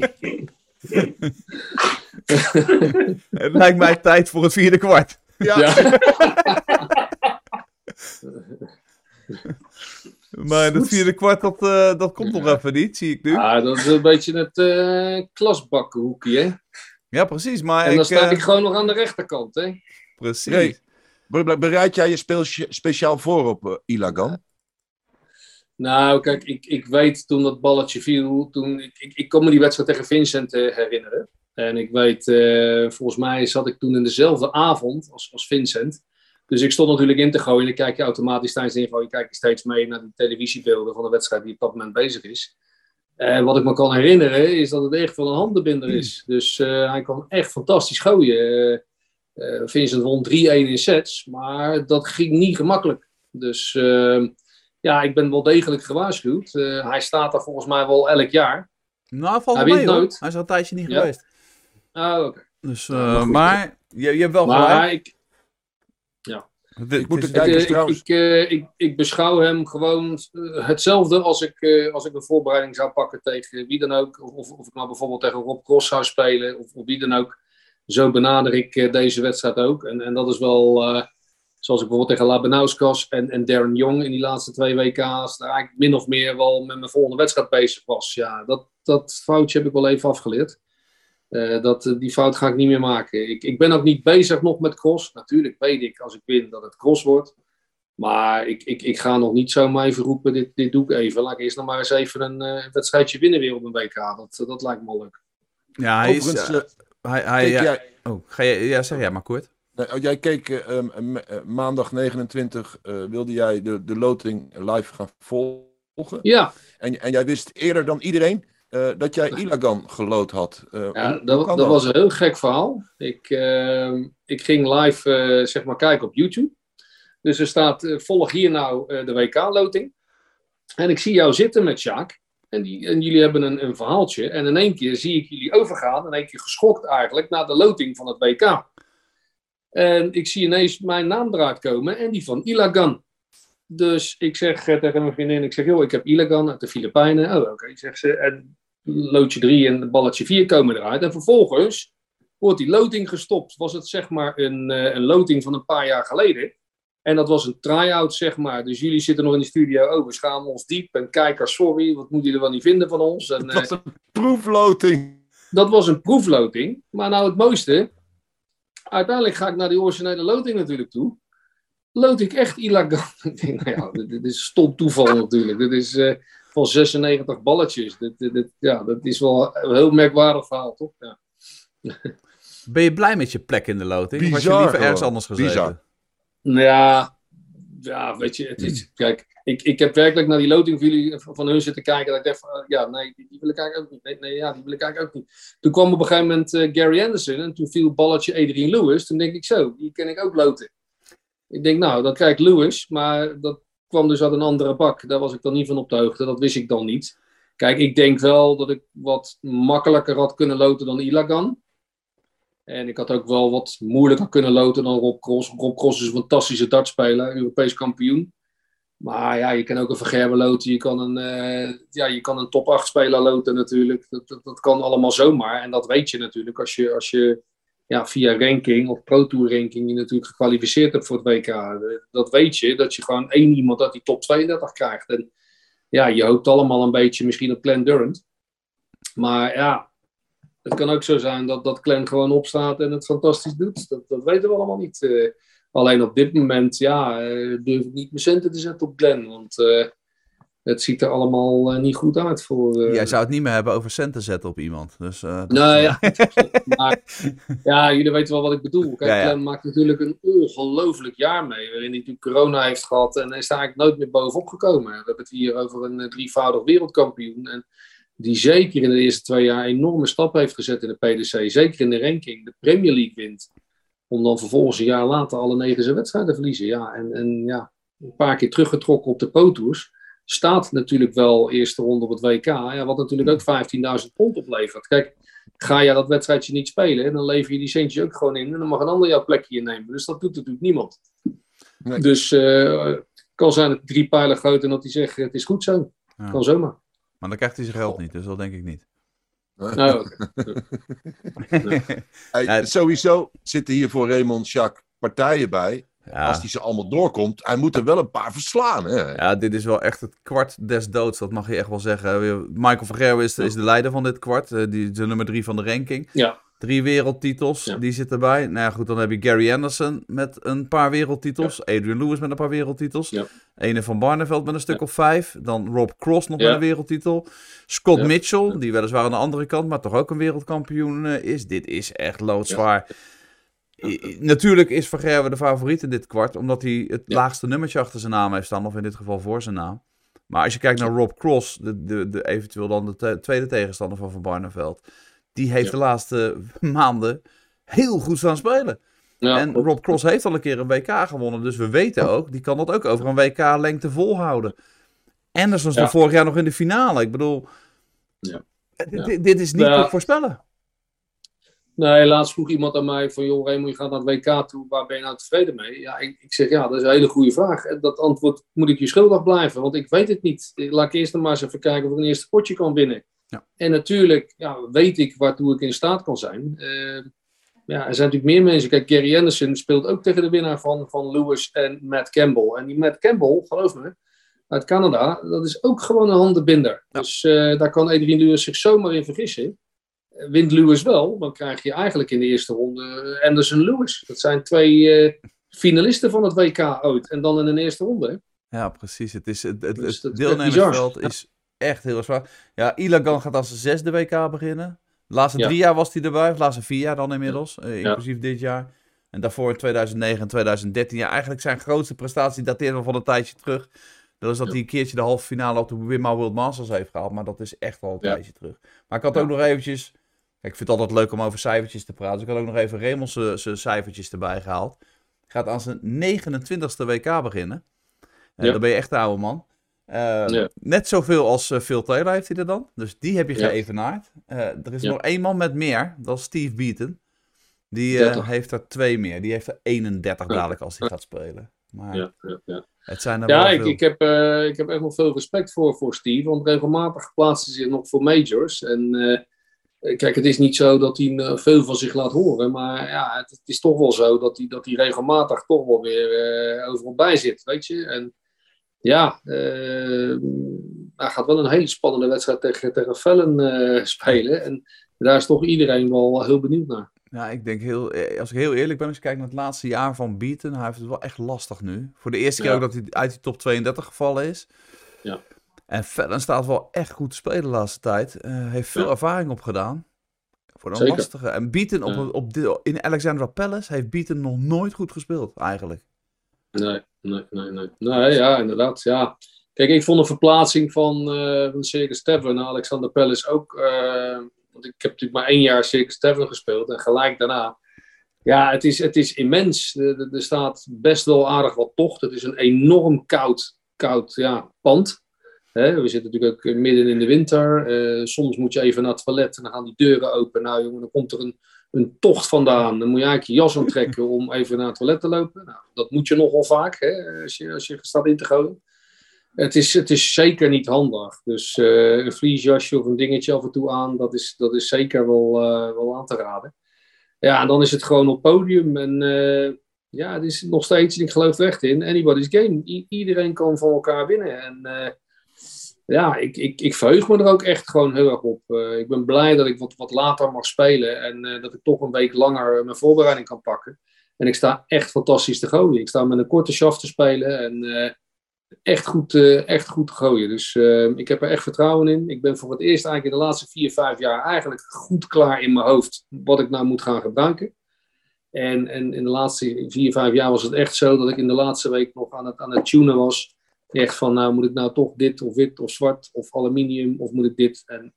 Het lijkt mij tijd voor het vierde kwart. Ja. Maar het vierde kwart, dat komt nog even niet, zie ik nu. Ja, dat is een beetje het klasbakkenhoekje, hè? Ja, precies. Maar en dan sta ik gewoon nog aan de rechterkant, hè? Precies. Nee. Bereid jij je speciaal voor op Ilagan? Nou, kijk, ik weet toen dat balletje viel, ik kon me die wedstrijd tegen Vincent herinneren. En ik weet, volgens mij zat ik toen in dezelfde avond als Vincent. Dus ik stond natuurlijk in te gooien en dan kijk je automatisch tijdens de ingooi, kijk je steeds mee naar de televisiebeelden van de wedstrijd die op dat moment bezig is. En wat ik me kan herinneren is dat het echt wel een handenbinder is. Dus hij kan echt fantastisch gooien. Vincent won 3-1 in sets, maar dat ging niet gemakkelijk. Dus ik ben wel degelijk gewaarschuwd. Hij staat daar volgens mij wel elk jaar. Nou, valt hij mee, nooit. Hij is al een tijdje niet geweest. Ah, oké. Dus, maar je hebt wel gelijk. Ja. Ik beschouw hem gewoon hetzelfde als ik een voorbereiding zou pakken tegen wie dan ook. Of ik nou bijvoorbeeld tegen Rob Cross zou spelen of wie dan ook. Zo benader ik deze wedstrijd ook. En dat is wel, zoals ik bijvoorbeeld tegen Labanauskas en Darren Young in die laatste 2 WK's, daar eigenlijk min of meer wel met mijn volgende wedstrijd bezig was. Ja, dat foutje heb ik wel even afgeleerd. Die fout ga ik niet meer maken. Ik ben ook niet bezig nog met Cross. Natuurlijk weet ik als ik win dat het Cross wordt. Maar ik ga nog niet zo mij verroepen. Dit doe ik even. Laat ik eerst nog maar eens even een wedstrijdje winnen weer op een WK. Dat lijkt me wel leuk. Ja, hij is... zeg jij maar kort. Nou, jij keek maandag 29. Wilde jij de loting live gaan volgen? Ja. En jij wist eerder dan iedereen... dat jij Ilagan gelood had. Dat was een heel gek verhaal. Ik ging live kijken op YouTube. Dus er staat, volg hier nou de WK-loting. En ik zie jou zitten met Sjaak. En jullie hebben een verhaaltje. En in één keer zie ik jullie overgaan. In één keer geschokt eigenlijk naar de loting van het WK. En ik zie ineens mijn naam eruit komen. En die van Ilagan. Dus ik zeg tegen mijn vriendin, ik heb Ilagan uit de Filipijnen. Oh, oké, zegt ze. En loodje 3 en balletje 4 komen eruit. En vervolgens wordt die loting gestopt. Was het zeg maar een loting van een paar jaar geleden. En dat was een try-out, zeg maar. Dus jullie zitten nog in de studio. Oh, we schamen ons diep. En kijkers, sorry, wat moeten jullie wel niet vinden van ons? En, dat was een proefloting. Dat was een proefloting. Maar nou het mooiste. Uiteindelijk ga ik naar die originele loting natuurlijk toe. Lood ik echt Ilagan. Ik denk, dit is stom toeval natuurlijk. Dit is van 96 balletjes. Dat is wel een heel merkwaardig verhaal, toch? Ja. Ben je blij met je plek in de loting? Bizar, of had je liever ergens anders gezeten? Bizar. Ja, weet je, het is, kijk, ik heb werkelijk naar die loting van hun zitten kijken. Dat ik dacht, die wil ik eigenlijk ook niet. Die wil ik eigenlijk ook niet. Toen kwam op een gegeven moment Gary Anderson en toen viel balletje Adrian Lewis. Toen denk ik zo, die kan ik ook loten. Ik denk, dan krijg ik Lewis, maar dat kwam dus uit een andere bak. Daar was ik dan niet van op de hoogte, dat wist ik dan niet. Kijk, ik denk wel dat ik wat makkelijker had kunnen loten dan Ilagan. En ik had ook wel wat moeilijker kunnen loten dan Rob Cross. Rob Cross is een fantastische dartspeler, Europees kampioen. Maar ja, je kan ook een Vergerbe loten, je kan een top 8 speler loten natuurlijk. Dat kan allemaal zomaar en dat weet je natuurlijk als je via ranking of Pro Tour ranking je natuurlijk gekwalificeerd hebt voor het WK. Dat weet je, dat je gewoon 1 iemand uit die top 32 krijgt. En ja, je hoopt allemaal een beetje misschien op Glen Durrant. Maar ja, het kan ook zo zijn dat Glen gewoon opstaat en het fantastisch doet. Dat weten we allemaal niet. Alleen op dit moment, durf ik niet mijn centen te zetten op Glen. Want het ziet er allemaal niet goed uit voor... Jij zou het niet meer hebben over centen zetten op iemand. Dus, jullie weten wel wat ik bedoel. Kijk, Glen maakt natuurlijk een ongelooflijk jaar mee. Waarin hij natuurlijk corona heeft gehad. En hij is daar eigenlijk nooit meer bovenop gekomen. We hebben het hier over een 3-voudig wereldkampioen. En die zeker in de eerste 2 jaar enorme stappen heeft gezet in de PDC. Zeker in de ranking. De Premier League wint. Om dan vervolgens een jaar later alle 9 zijn wedstrijden te verliezen. Ja, een paar keer teruggetrokken op de Pro Tours. Staat natuurlijk wel eerste ronde op het WK. Ja, wat natuurlijk ook $15,000 oplevert. Kijk, ga jij dat wedstrijdje niet spelen, dan lever je die centjes ook gewoon in. En dan mag een ander jouw plekje innemen. Dus dat doet natuurlijk niemand. Nee. Dus kan zijn dat 3 pijlen groot en dat hij zegt, het is goed zo. Ja. Kan zomaar. Maar dan krijgt hij zijn geld niet, dus dat denk ik niet. Oh, okay. Hey, sowieso zitten hier voor Raymond Jacques partijen bij. Ja. Als hij ze allemaal doorkomt, hij moet er wel een paar verslaan. Hè? Ja, dit is wel echt het kwart des doods, dat mag je echt wel zeggen. Michael van Gerwen is de leider van dit kwart, die is de nummer 3 van de ranking. Ja. 3 wereldtitels, ja, die zit erbij. Nou ja, goed, dan heb je Gary Anderson met een paar wereldtitels. Ja. Adrian Lewis met een paar wereldtitels. Ja. Ene van Barneveld met een stuk of 5. Dan Rob Cross nog met een wereldtitel. Scott Mitchell, die weliswaar aan de andere kant, maar toch ook een wereldkampioen is. Dit is echt loodzwaar. Ja. Natuurlijk is Van Gerwen de favoriet in dit kwart, omdat hij het laagste nummertje achter zijn naam heeft staan, of in dit geval voor zijn naam. Maar als je kijkt naar Rob Cross, de eventueel dan de tweede tegenstander van Barneveld, die heeft de laatste maanden heel goed staan spelen. Ja, en Rob Cross heeft al een keer een WK gewonnen, dus we weten ook, die kan dat ook over een WK lengte volhouden. Anderson stond vorig jaar nog in de finale. Ik bedoel, dit is niet te voorspellen. Nee, laatst vroeg iemand aan mij van, joh Raymond, je gaat naar het WK toe, waar ben je nou tevreden mee? Ja, ik zeg, ja, dat is een hele goede vraag. En dat antwoord moet ik je schuldig blijven, want ik weet het niet. Laat ik eerst maar eens even kijken of ik een eerste potje kan winnen. Ja. En natuurlijk weet ik waartoe ik in staat kan zijn. Er zijn natuurlijk meer mensen. Kijk, Gary Anderson speelt ook tegen de winnaar van Lewis en Matt Campbell. En die Matt Campbell, geloof me, uit Canada, dat is ook gewoon een handenbinder. Ja. Dus daar kan Adrian Lewis zich zomaar in vergissen. Wint Lewis wel, dan krijg je eigenlijk in de eerste ronde Anderson-Lewis. Dat zijn 2 finalisten van het WK ooit. En dan in de eerste ronde. Hè? Ja, precies. Het deelnemersveld is echt heel zwaar. Ja, Ilagan gaat als de 6e WK beginnen. De laatste 3 jaar was hij erbij. Of de laatste 4 jaar dan inmiddels. Inclusief dit jaar. En daarvoor in 2009 en 2013. Ja, eigenlijk zijn grootste prestatie dateert wel van een tijdje terug. Dat is dat hij een keertje de halve finale op de WMA World Masters heeft gehaald. Maar dat is echt al een tijdje terug. Maar ik had ook nog eventjes... Ik vind het altijd leuk om over cijfertjes te praten. Dus ik had ook nog even Raymond zijn cijfertjes erbij gehaald. Hij gaat aan zijn 29e WK beginnen. Dan ben je echt de oude man. Net zoveel als Phil Taylor heeft hij er dan. Dus die heb je geëvenaard. Er is nog één man met meer. Dat is Steve Beaton. Die heeft er 2 meer. Die heeft er 31 dadelijk als hij gaat spelen. Maar het zijn er wel veel. Ik heb echt wel veel respect voor Steve. Want regelmatig plaatst hij zich nog voor majors. En... kijk, het is niet zo dat hij veel van zich laat horen. Maar het is toch wel zo dat hij regelmatig toch wel weer overal bij zit. Weet je? En hij gaat wel een hele spannende wedstrijd tegen Vellen spelen. En daar is toch iedereen wel heel benieuwd naar. Ja, ik denk als ik heel eerlijk ben, als ik kijk naar het laatste jaar van Beaton, hij heeft het wel echt lastig nu. Voor de eerste keer ook dat hij uit die top 32 gevallen is. Ja. En Vellen staat wel echt goed te spelen de laatste tijd. Heeft veel ervaring opgedaan. Voor een lastige. En Beaton in Alexandra Palace heeft Beaton nog nooit goed gespeeld, eigenlijk. Nee. Nee, ja, inderdaad. Ja. Kijk, ik vond de verplaatsing van Circus Tavern naar Alexander Palace ook... want ik heb natuurlijk maar 1 jaar Circus Tavern gespeeld. En gelijk daarna... Ja, het is immens. Er staat best wel aardig wat tocht. Het is een enorm koud pand. We zitten natuurlijk ook midden in de winter. Soms moet je even naar het toilet en dan gaan die deuren open. Nou jongen, dan komt er een tocht vandaan. Dan moet je eigenlijk je jas aantrekken om even naar het toilet te lopen. Nou, dat moet je nogal vaak, hè, als je staat in te gooien. Het is zeker niet handig. Dus een vliesjasje of een dingetje af en toe aan, dat is zeker wel aan te raden. Ja, en dan is het gewoon op podium en... het is nog steeds, ik geloof er echt in, anybody's game. Iedereen kan van elkaar winnen en... ik verheug me er ook echt gewoon heel erg op. Ik ben blij dat ik wat later mag spelen. En dat ik toch een week langer mijn voorbereiding kan pakken. En ik sta echt fantastisch te gooien. Ik sta met een korte shaft te spelen. En echt goed te gooien. Dus ik heb er echt vertrouwen in. Ik ben voor het eerst eigenlijk in de laatste 4-5 jaar eigenlijk goed klaar in mijn hoofd. Wat ik nou moet gaan gebruiken. En in de laatste 4-5 jaar was het echt zo dat ik in de laatste week nog aan het tunen was. Echt van, nou moet ik nou toch dit of wit of zwart of aluminium of moet ik dit? En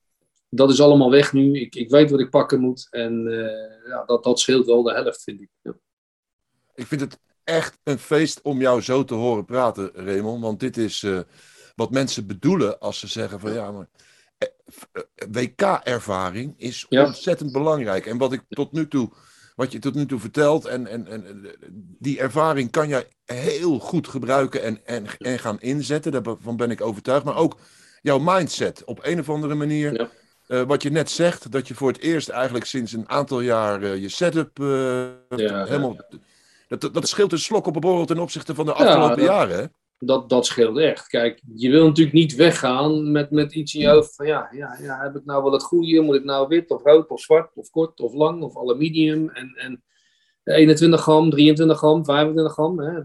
dat is allemaal weg nu. Ik weet wat ik pakken moet. En dat scheelt wel de helft, vind ik. Ja. Ik vind het echt een feest om jou zo te horen praten, Raymond. Want dit is wat mensen bedoelen als ze zeggen van maar WK-ervaring is ontzettend belangrijk. En wat je tot nu toe vertelt, en die ervaring kan jij heel goed gebruiken en gaan inzetten. Daarvan ben ik overtuigd. Maar ook jouw mindset op een of andere manier Wat je net zegt, dat je voor het eerst eigenlijk sinds een aantal jaar je setup helemaal... Ja. Dat scheelt een slok op een borrel ten opzichte van de afgelopen jaren, hè? Dat scheelt echt. Kijk, je wil natuurlijk niet weggaan met iets in je hoofd van ja, heb ik nou wel het goede? Moet ik nou wit of rood of zwart of kort of lang of aluminium? En 21 gram, 23 gram, 25 gram, hè?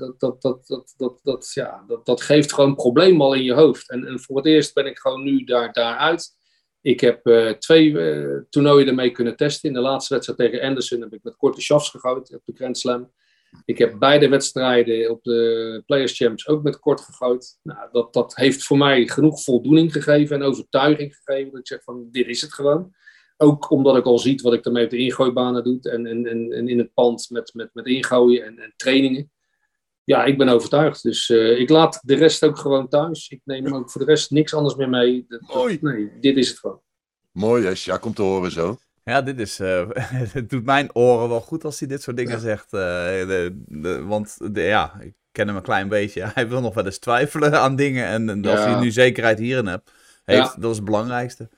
Dat geeft gewoon een probleem al in je hoofd. En voor het eerst ben ik gewoon nu daaruit. Ik heb twee toernooien ermee kunnen testen. In de laatste wedstrijd tegen Anderson heb ik met korte shafts gegooid op de Grand Slam. Ik heb beide wedstrijden op de Players Champs ook met kort gegooid. Nou, dat heeft voor mij genoeg voldoening gegeven en overtuiging gegeven. Dat ik zeg van, dit is het gewoon. Ook omdat ik al zie wat ik daarmee op de ingooibanen doe. En in het pand met ingooien en trainingen. Ja, ik ben overtuigd. Dus ik laat de rest ook gewoon thuis. Ik neem ook voor de rest niks anders meer mee. Nee, dit is het gewoon. Mooi, hè? Sjaak, om te horen zo. Ja, dit is... het doet mijn oren wel goed als hij dit soort dingen zegt. Want ik ken hem een klein beetje. Hij wil nog wel eens twijfelen aan dingen. En als hij nu zekerheid hierin heeft, dat is het belangrijkste.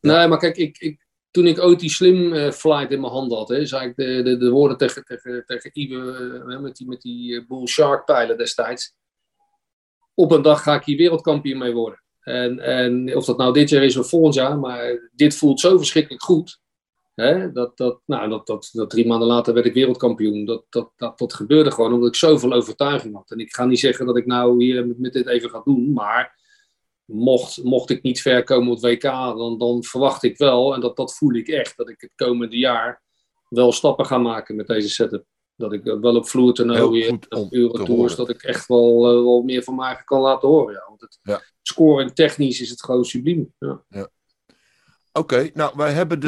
Nee, maar kijk, toen ik ooit die Slim Flight in mijn hand had, hè, zei ik de woorden tegen Ibe met die Bull Shark pijlen destijds. Op een dag ga ik hier wereldkampioen mee worden. En of dat nou dit jaar is of volgend jaar, maar dit voelt zo verschrikkelijk goed. Hè, dat 3 maanden later werd ik wereldkampioen. Dat gebeurde gewoon omdat ik zoveel overtuiging had. En ik ga niet zeggen dat ik nou hier met dit even ga doen, maar... Mocht ik niet ver komen op het WK, dan verwacht ik wel, en dat voel ik echt, dat ik het komende jaar wel stappen ga maken met deze setup. Dat ik wel op vloertoernooien, op Eurotours, dat ik echt wel meer van mij kan laten horen. Ja. Want scoring technisch is het gewoon subliem. Ja. Ja. Oké, nou, wij hebben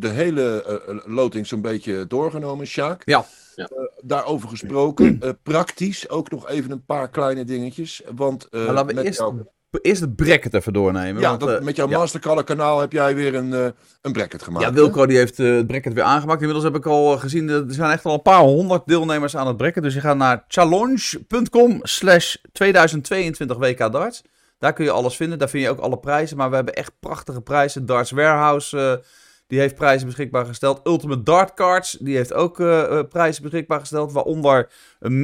de hele loting zo'n beetje doorgenomen, Sjaak. Ja. Ja. Daarover gesproken. Praktisch ook nog even een paar kleine dingetjes. Want, laten we eerst het bracket even doornemen. Ja, want, met jouw Mastercard kanaal heb jij weer een bracket gemaakt. Ja, Wilco die heeft het bracket weer aangemaakt. Inmiddels heb ik al gezien, er zijn echt al een paar 100 deelnemers aan het bracket. Dus je gaat naar challenge.com/2022 WK Darts. Daar kun je alles vinden. Daar vind je ook alle prijzen. Maar we hebben echt prachtige prijzen. Darts Warehouse... die heeft prijzen beschikbaar gesteld. Ultimate Dart Cards, die heeft ook prijzen beschikbaar gesteld. Waaronder een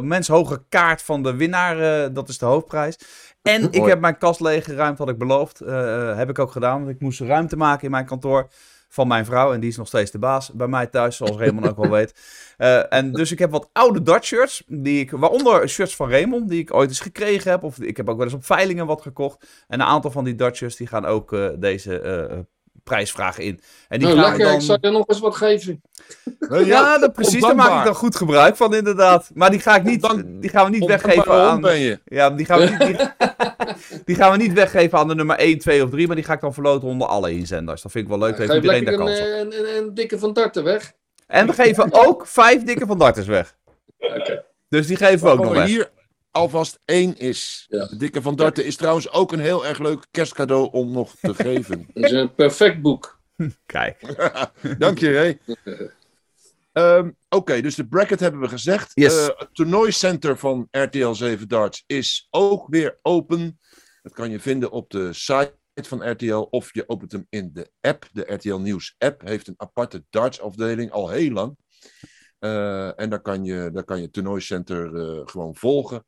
menshoge kaart van de winnaar. Dat is de hoofdprijs. En mooi. Ik heb mijn kast leeggeruimd, had ik beloofd. Heb ik ook gedaan, want ik moest ruimte maken in mijn kantoor van mijn vrouw. En die is nog steeds de baas bij mij thuis, zoals Raymond ook wel weet. En dus ik heb wat oude dartshirts, waaronder shirts van Raymond, die ik ooit eens gekregen heb. Of ik heb ook wel eens op veilingen wat gekocht. En een aantal van die dartshirts, die gaan ook deze... prijsvraag in. En die lekker, dan... ik zou je nog eens wat geven. Precies, daar maak ik dan goed gebruik van inderdaad. Maar die ga ik niet, die gaan we niet weggeven aan... Ben je. Ja, die gaan we niet weggeven aan de nummer 1, 2 of 3, maar die ga ik dan verloten onder alle inzenders. Dat vind ik wel leuk, dat iedereen daar kans op. Een dikke van darten weg. En we geven ook 5 dikke van darters weg. Okay. Dus die geven we ook nog weg. Hier... alvast 1 is. Ja. De dikke van Darten is trouwens ook een heel erg leuk kerstcadeau om nog te geven. Dat is een perfect boek. Kijk. Dank je, Ray. Oké, dus de bracket hebben we gezegd. Yes. Het toernooicenter van RTL 7 Darts is ook weer open. Dat kan je vinden op de site van RTL of je opent hem in de app. De RTL Nieuws app heeft een aparte darts afdeling al heel lang. En daar kan je het toernooicenter gewoon volgen.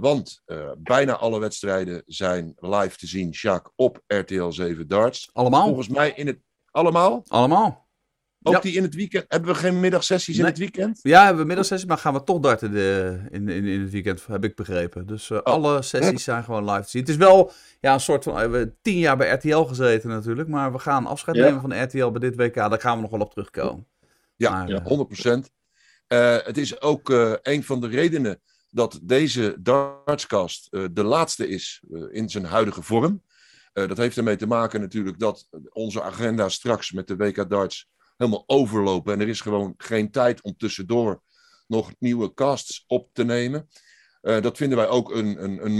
Want bijna alle wedstrijden zijn live te zien, Sjaak, op RTL 7 Darts. Allemaal? Volgens mij in het... Allemaal? Allemaal. Ook die in het weekend? Hebben we geen middagsessies in het weekend? Ja, hebben we middagsessies, maar gaan we toch darten in het weekend, heb ik begrepen. Dus alle sessies zijn gewoon live te zien. Het is wel een soort van... We hebben 10 jaar bij RTL gezeten natuurlijk, maar we gaan afscheid nemen van RTL bij dit WK. Daar gaan we nog wel op terugkomen. Ja, maar, 100%. Het is ook een van de redenen... dat deze dartscast de laatste is in zijn huidige vorm. Dat heeft ermee te maken natuurlijk dat onze agenda straks met de WK Darts helemaal overlopen. En er is gewoon geen tijd om tussendoor nog nieuwe casts op te nemen. Dat vinden wij ook een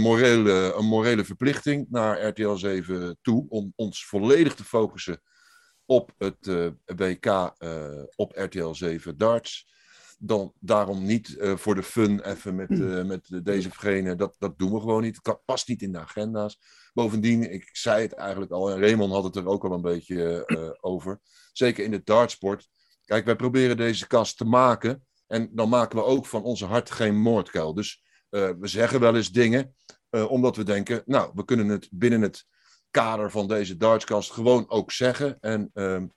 morele verplichting naar RTL 7 toe. Om ons volledig te focussen op het WK op RTL 7 Darts. dan daarom niet voor de fun even met dezegene. Dat doen we gewoon niet. Dat past niet in de agenda's. Bovendien, ik zei het eigenlijk al, en Raymond had het er ook al een beetje over. Zeker in de dartsport. Kijk, wij proberen deze kast te maken. En dan maken we ook van onze hart geen moordkuil. Dus we zeggen wel eens dingen, omdat we denken, nou, we kunnen het binnen het kader van deze dartskast gewoon ook zeggen. En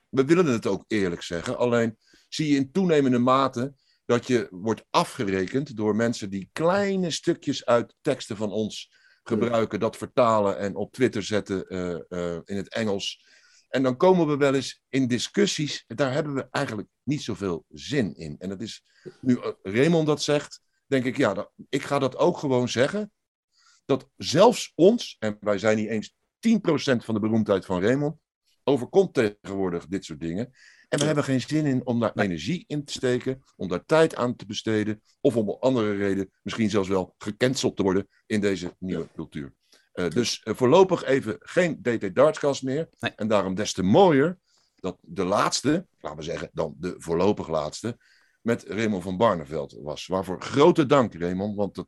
we willen het ook eerlijk zeggen. Alleen zie je in toenemende mate dat je wordt afgerekend door mensen die kleine stukjes uit teksten van ons gebruiken, dat vertalen en op Twitter zetten in het Engels. En dan komen we wel eens in discussies, daar hebben we eigenlijk niet zoveel zin in. En dat is, nu Raymond dat zegt, denk ik, ja, ik ga dat ook gewoon zeggen. Dat zelfs ons, en wij zijn niet eens 10% van de beroemdheid van Raymond, overkomt tegenwoordig dit soort dingen. En we hebben geen zin in om daar energie in te steken, om daar tijd aan te besteden, of om andere reden misschien zelfs wel gecanceld te worden in deze nieuwe cultuur. Dus voorlopig even geen DT Dartscast meer. Nee. En daarom des te mooier dat de laatste, laten we zeggen dan de voorlopig laatste, met Raymond van Barneveld was. Waarvoor grote dank, Raymond, want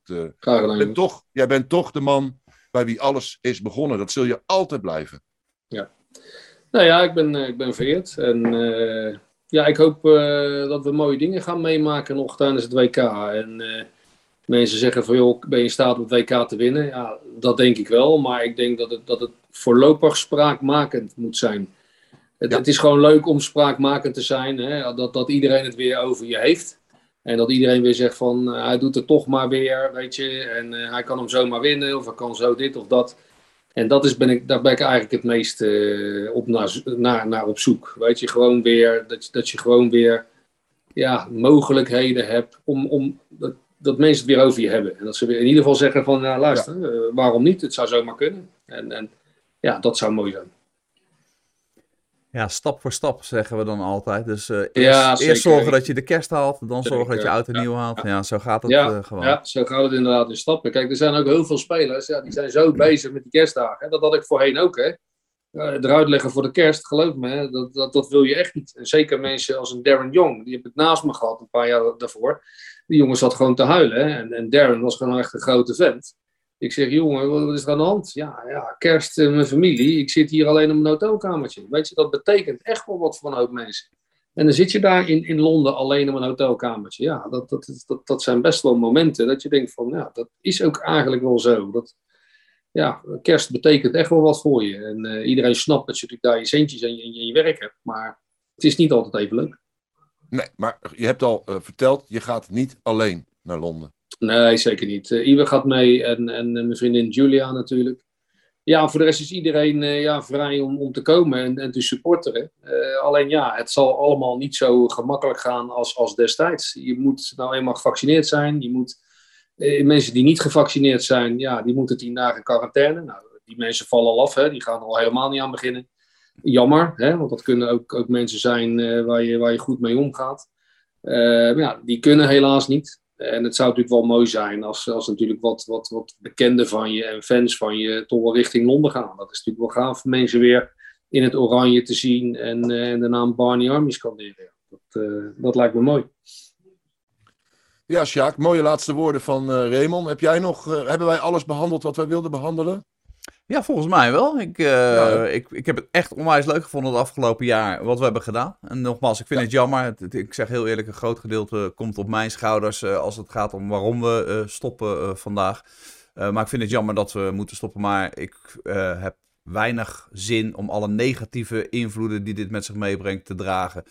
jij bent toch de man bij wie alles is begonnen. Dat zul je altijd blijven. Ja. Nou ja, ik ben vereerd. En ik hoop dat we mooie dingen gaan meemaken nog tijdens het WK. En mensen zeggen van, joh, ben je in staat om het WK te winnen? Ja, dat denk ik wel. Maar ik denk dat het voorlopig spraakmakend moet zijn. Het is gewoon leuk om spraakmakend te zijn. Hè? Dat iedereen het weer over je heeft. En dat iedereen weer zegt van, hij doet het toch maar weer, weet je. En hij kan hem zomaar winnen. Of hij kan zo dit of dat. En daar ben ik eigenlijk het meest naar op zoek. Weet je, gewoon weer, dat je gewoon weer mogelijkheden hebt om dat mensen het weer over je hebben. En dat ze weer in ieder geval zeggen van, nou, luister, waarom niet? Het zou zomaar kunnen. En dat zou mooi zijn. Ja, stap voor stap zeggen we dan altijd. Dus eerst zorgen dat je de kerst haalt, dan zeker. Zorgen dat je oud en nieuw haalt. Ja, zo gaat het gewoon. Ja, zo gaat het inderdaad in stappen. Kijk, er zijn ook heel veel spelers, die zijn zo bezig met die kerstdagen. En dat had ik voorheen ook, hè. Eruit leggen voor de kerst, geloof me, hè, dat wil je echt niet. En zeker mensen als een Darren Young, die heb ik naast me gehad een paar jaar daarvoor. Die jongen zat gewoon te huilen, hè. En Darren was gewoon echt een grote vent. Ik zeg, jongen, wat is er aan de hand? Ja, kerst, mijn familie. Ik zit hier alleen op mijn hotelkamertje. Weet je, dat betekent echt wel wat voor een hoop mensen. En dan zit je daar in Londen alleen op een hotelkamertje. Ja, dat zijn best wel momenten dat je denkt van, ja, dat is ook eigenlijk wel zo. Kerst betekent echt wel wat voor je. En iedereen snapt dat je natuurlijk daar je centjes en je werk hebt. Maar het is niet altijd even leuk. Nee, maar je hebt al verteld, je gaat niet alleen naar Londen. Nee, zeker niet. Iwe gaat mee en mijn vriendin Julia natuurlijk. Ja, voor de rest is iedereen vrij om te komen en te supporteren. Alleen het zal allemaal niet zo gemakkelijk gaan als destijds. Je moet nou eenmaal gevaccineerd zijn. Je moet, mensen die niet gevaccineerd zijn, die moeten 10 dagen quarantaine. Nou, die mensen vallen al af, hè. Die gaan er al helemaal niet aan beginnen. Jammer, hè, want dat kunnen ook mensen zijn waar je goed mee omgaat. Die kunnen helaas niet. En het zou natuurlijk wel mooi zijn als natuurlijk wat bekenden van je en fans van je toch wel richting Londen gaan. Dat is natuurlijk wel gaaf om mensen weer in het oranje te zien en de naam Barney Army scanderen. Dat lijkt me mooi. Ja, Sjaak, mooie laatste woorden van Raymond. Hebben wij alles behandeld wat wij wilden behandelen? Ja, volgens mij wel. Ik heb het echt onwijs leuk gevonden het afgelopen jaar wat we hebben gedaan. En nogmaals, ik vind het jammer. Ik zeg heel eerlijk, een groot gedeelte komt op mijn schouders als het gaat om waarom we stoppen vandaag. Maar ik vind het jammer dat we moeten stoppen. Maar ik heb weinig zin om alle negatieve invloeden die dit met zich meebrengt te dragen.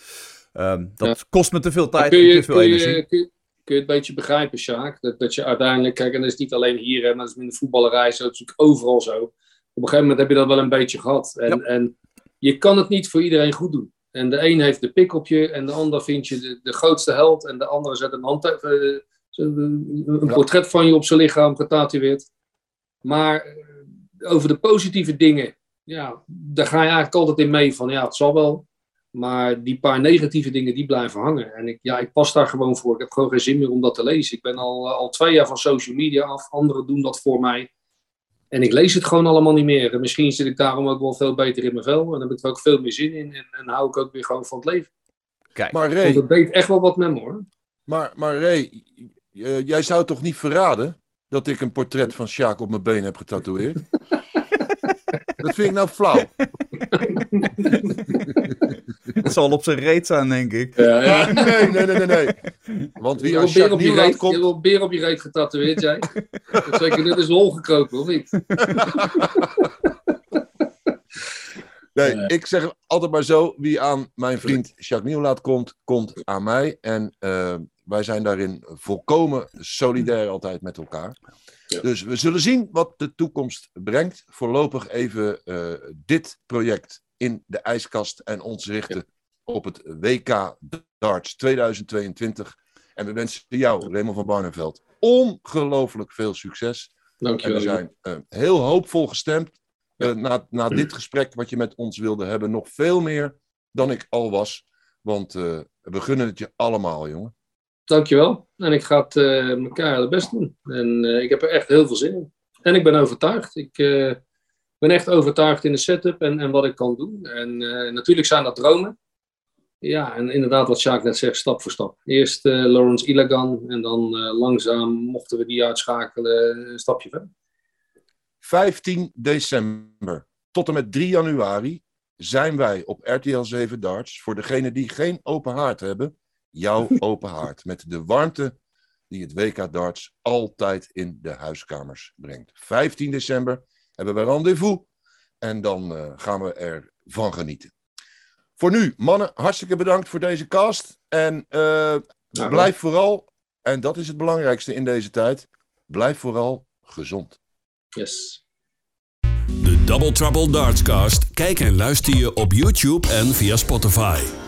Dat kost me te veel tijd en te veel energie. Kun je het een beetje begrijpen, Sjaak? Dat je uiteindelijk, kijk, en dat is niet alleen hier, hè, maar dat is in de voetballerij zo, dat is natuurlijk overal zo. Op een gegeven moment heb je dat wel een beetje gehad. En je kan het niet voor iedereen goed doen. En de een heeft de pik op je, en de ander vindt je de grootste held, en de andere zet een portret van je op zijn lichaam, getatoeëerd. Maar over de positieve dingen, daar ga je eigenlijk altijd in mee van, het zal wel. Maar die paar negatieve dingen, die blijven hangen. En ik pas daar gewoon voor. Ik heb gewoon geen zin meer om dat te lezen. Ik ben al 2 jaar van social media af. Anderen doen dat voor mij. En ik lees het gewoon allemaal niet meer. En misschien zit ik daarom ook wel veel beter in mijn vel. En heb ik er ook veel meer zin in. En hou ik ook weer gewoon van het leven. Kijk, maar Ray, dat deed echt wel wat met me, hoor. Maar Ray, jij zou toch niet verraden dat ik een portret van Sjaak op mijn been heb getatoeëerd? Dat vind ik nou flauw. Dat zal op zijn reet staan, denk ik. Ja, ja. Nee. Want wie als Sjaak niet reet komt... Je hebt een beer op je reet getatoeëerd, jij. Dat zeker dit is hol gekropen, of niet? Nee, ik zeg altijd maar zo, wie aan mijn vriend Sjaak Nieuwlaat komt, komt aan mij. En wij zijn daarin volkomen solidair altijd met elkaar. Ja. Dus we zullen zien wat de toekomst brengt. Voorlopig even dit project in de ijskast en ons richten op het WK Darts 2022. En we wensen jou, Raymond van Barneveld, ongelooflijk veel succes. Dank je wel. En we zijn heel hoopvol gestemd. Na dit gesprek wat je met ons wilde hebben, nog veel meer dan ik al was. Want we gunnen het je allemaal, jongen. Dankjewel. En ik ga het elkaar het best doen. En ik heb er echt heel veel zin in. En ik ben overtuigd. Ik ben echt overtuigd in de setup en wat ik kan doen. En natuurlijk zijn dat dromen. Ja, en inderdaad wat Sjaak net zegt, stap voor stap. Eerst Lawrence Ilagan en dan langzaam mochten we die uitschakelen een stapje verder. 15 december tot en met 3 januari zijn wij op RTL 7 Darts. Voor degenen die geen open haard hebben, jouw open haard. Met de warmte die het WK Darts altijd in de huiskamers brengt. 15 december hebben we rendezvous en dan gaan we ervan genieten. Voor nu, mannen, hartstikke bedankt voor deze cast. En blijf vooral, en dat is het belangrijkste in deze tijd, blijf vooral gezond. Yes. De Double Trouble Dartscast. Kijk en luister je op YouTube en via Spotify.